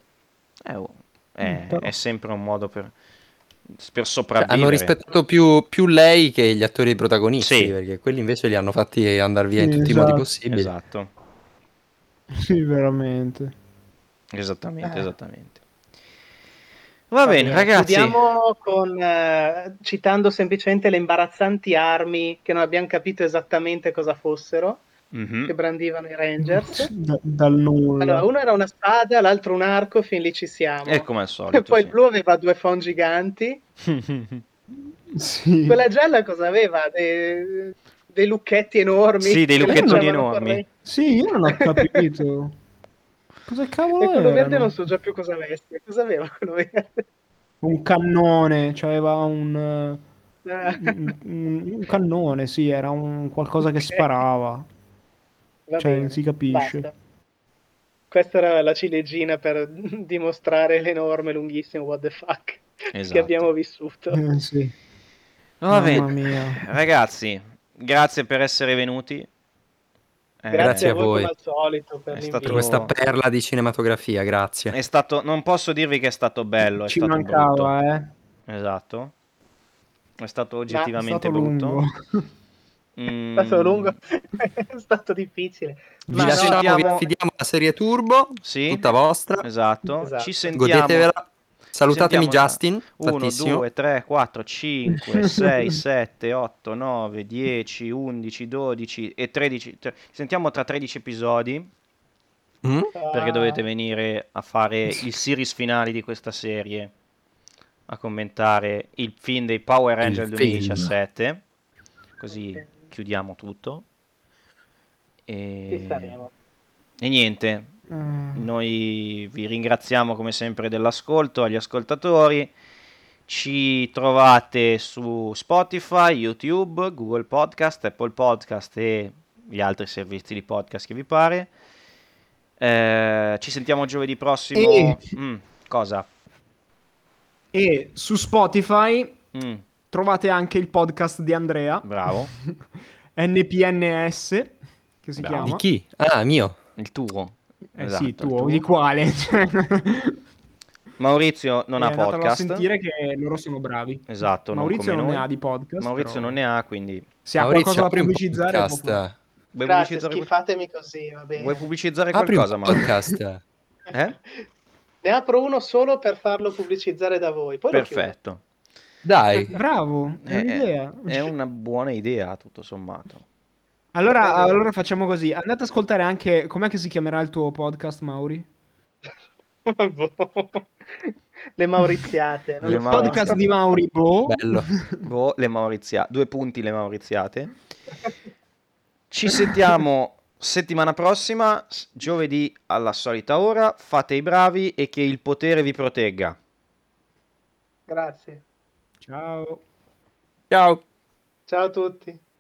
È sempre un modo per sopravvivere. Hanno rispettato più lei che gli attori protagonisti, perché quelli invece li hanno fatti andare via in tutti i modi possibili. Esatto. Sì, veramente. Esattamente. Va bene, ragazzi. Chiudiamo citando semplicemente le imbarazzanti armi che non abbiamo capito esattamente cosa fossero, che brandivano i Rangers. Dal nulla. Allora, uno era una spada, l'altro un arco, fin lì ci siamo. E come al solito. E poi il blu aveva due phon giganti. Sì. Quella gialla cosa aveva? Dei lucchetti enormi. Sì, dei lucchettoni enormi. Sì, io non ho capito. Cosa cavolo? E quello verde non so già più cosa avesse. Cosa aveva quello verde? Un cannone, cioè aveva un cannone, sì, era un qualcosa che sparava. Va cioè, non si capisce. Basta. Questa era la ciliegina per dimostrare l'enorme, lunghissimo what the fuck che abbiamo vissuto. Sì. Va bene. Ragazzi, grazie per essere venuti. Grazie a voi, come al solito, per questa perla di cinematografia. Grazie. Non posso dirvi che è stato bello. Ci mancava, brutto. Esatto. È stato oggettivamente brutto. È stato lungo. È stato difficile. Ma vi affidiamo la serie Turbo. Sì. Tutta vostra. Esatto. Ci sentiamo. Godetevela. Salutatemi, Justin. 1, 2, 3, 4, 5, 6, 7, 8, 9, 10, 11, 12 e 13. Ci sentiamo tra 13 episodi. Perché dovete venire a fare il series finale di questa serie, a commentare il film dei Power Rangers 2017. Così chiudiamo tutto. E niente. Noi vi ringraziamo come sempre dell'ascolto, agli ascoltatori. Ci trovate su Spotify, YouTube, Google Podcast, Apple Podcast e gli altri servizi di podcast che vi pare. Ci sentiamo giovedì prossimo. E su Spotify trovate anche il podcast di Andrea. Bravo. NPNS che si chiama. Di chi? Ah, mio. Il tuo. Esatto, sì, tuo, di quale? Maurizio non ha podcast. A sentire che loro sono bravi. Esatto. Maurizio non ne ha di podcast. Maurizio però... non ne ha, quindi se ha qualcosa da pubblicizzare. Grazie, schifatemi così, va bene. Vuoi pubblicizzare qualcosa, Maurizio? Ne apro uno solo per farlo pubblicizzare da voi. Poi perfetto. Dai. Bravo, è un'idea. È una buona idea, tutto sommato. Allora facciamo così. Andate ad ascoltare anche... Com'è che si chiamerà il tuo podcast, Mauri? Le mauriziate. Il podcast di Mauri, boh. Bello. Boh, le mauriziate. 2 punti, le mauriziate. Ci sentiamo settimana prossima, giovedì alla solita ora. Fate i bravi e che il potere vi protegga. Grazie. Ciao. Ciao. Ciao a tutti.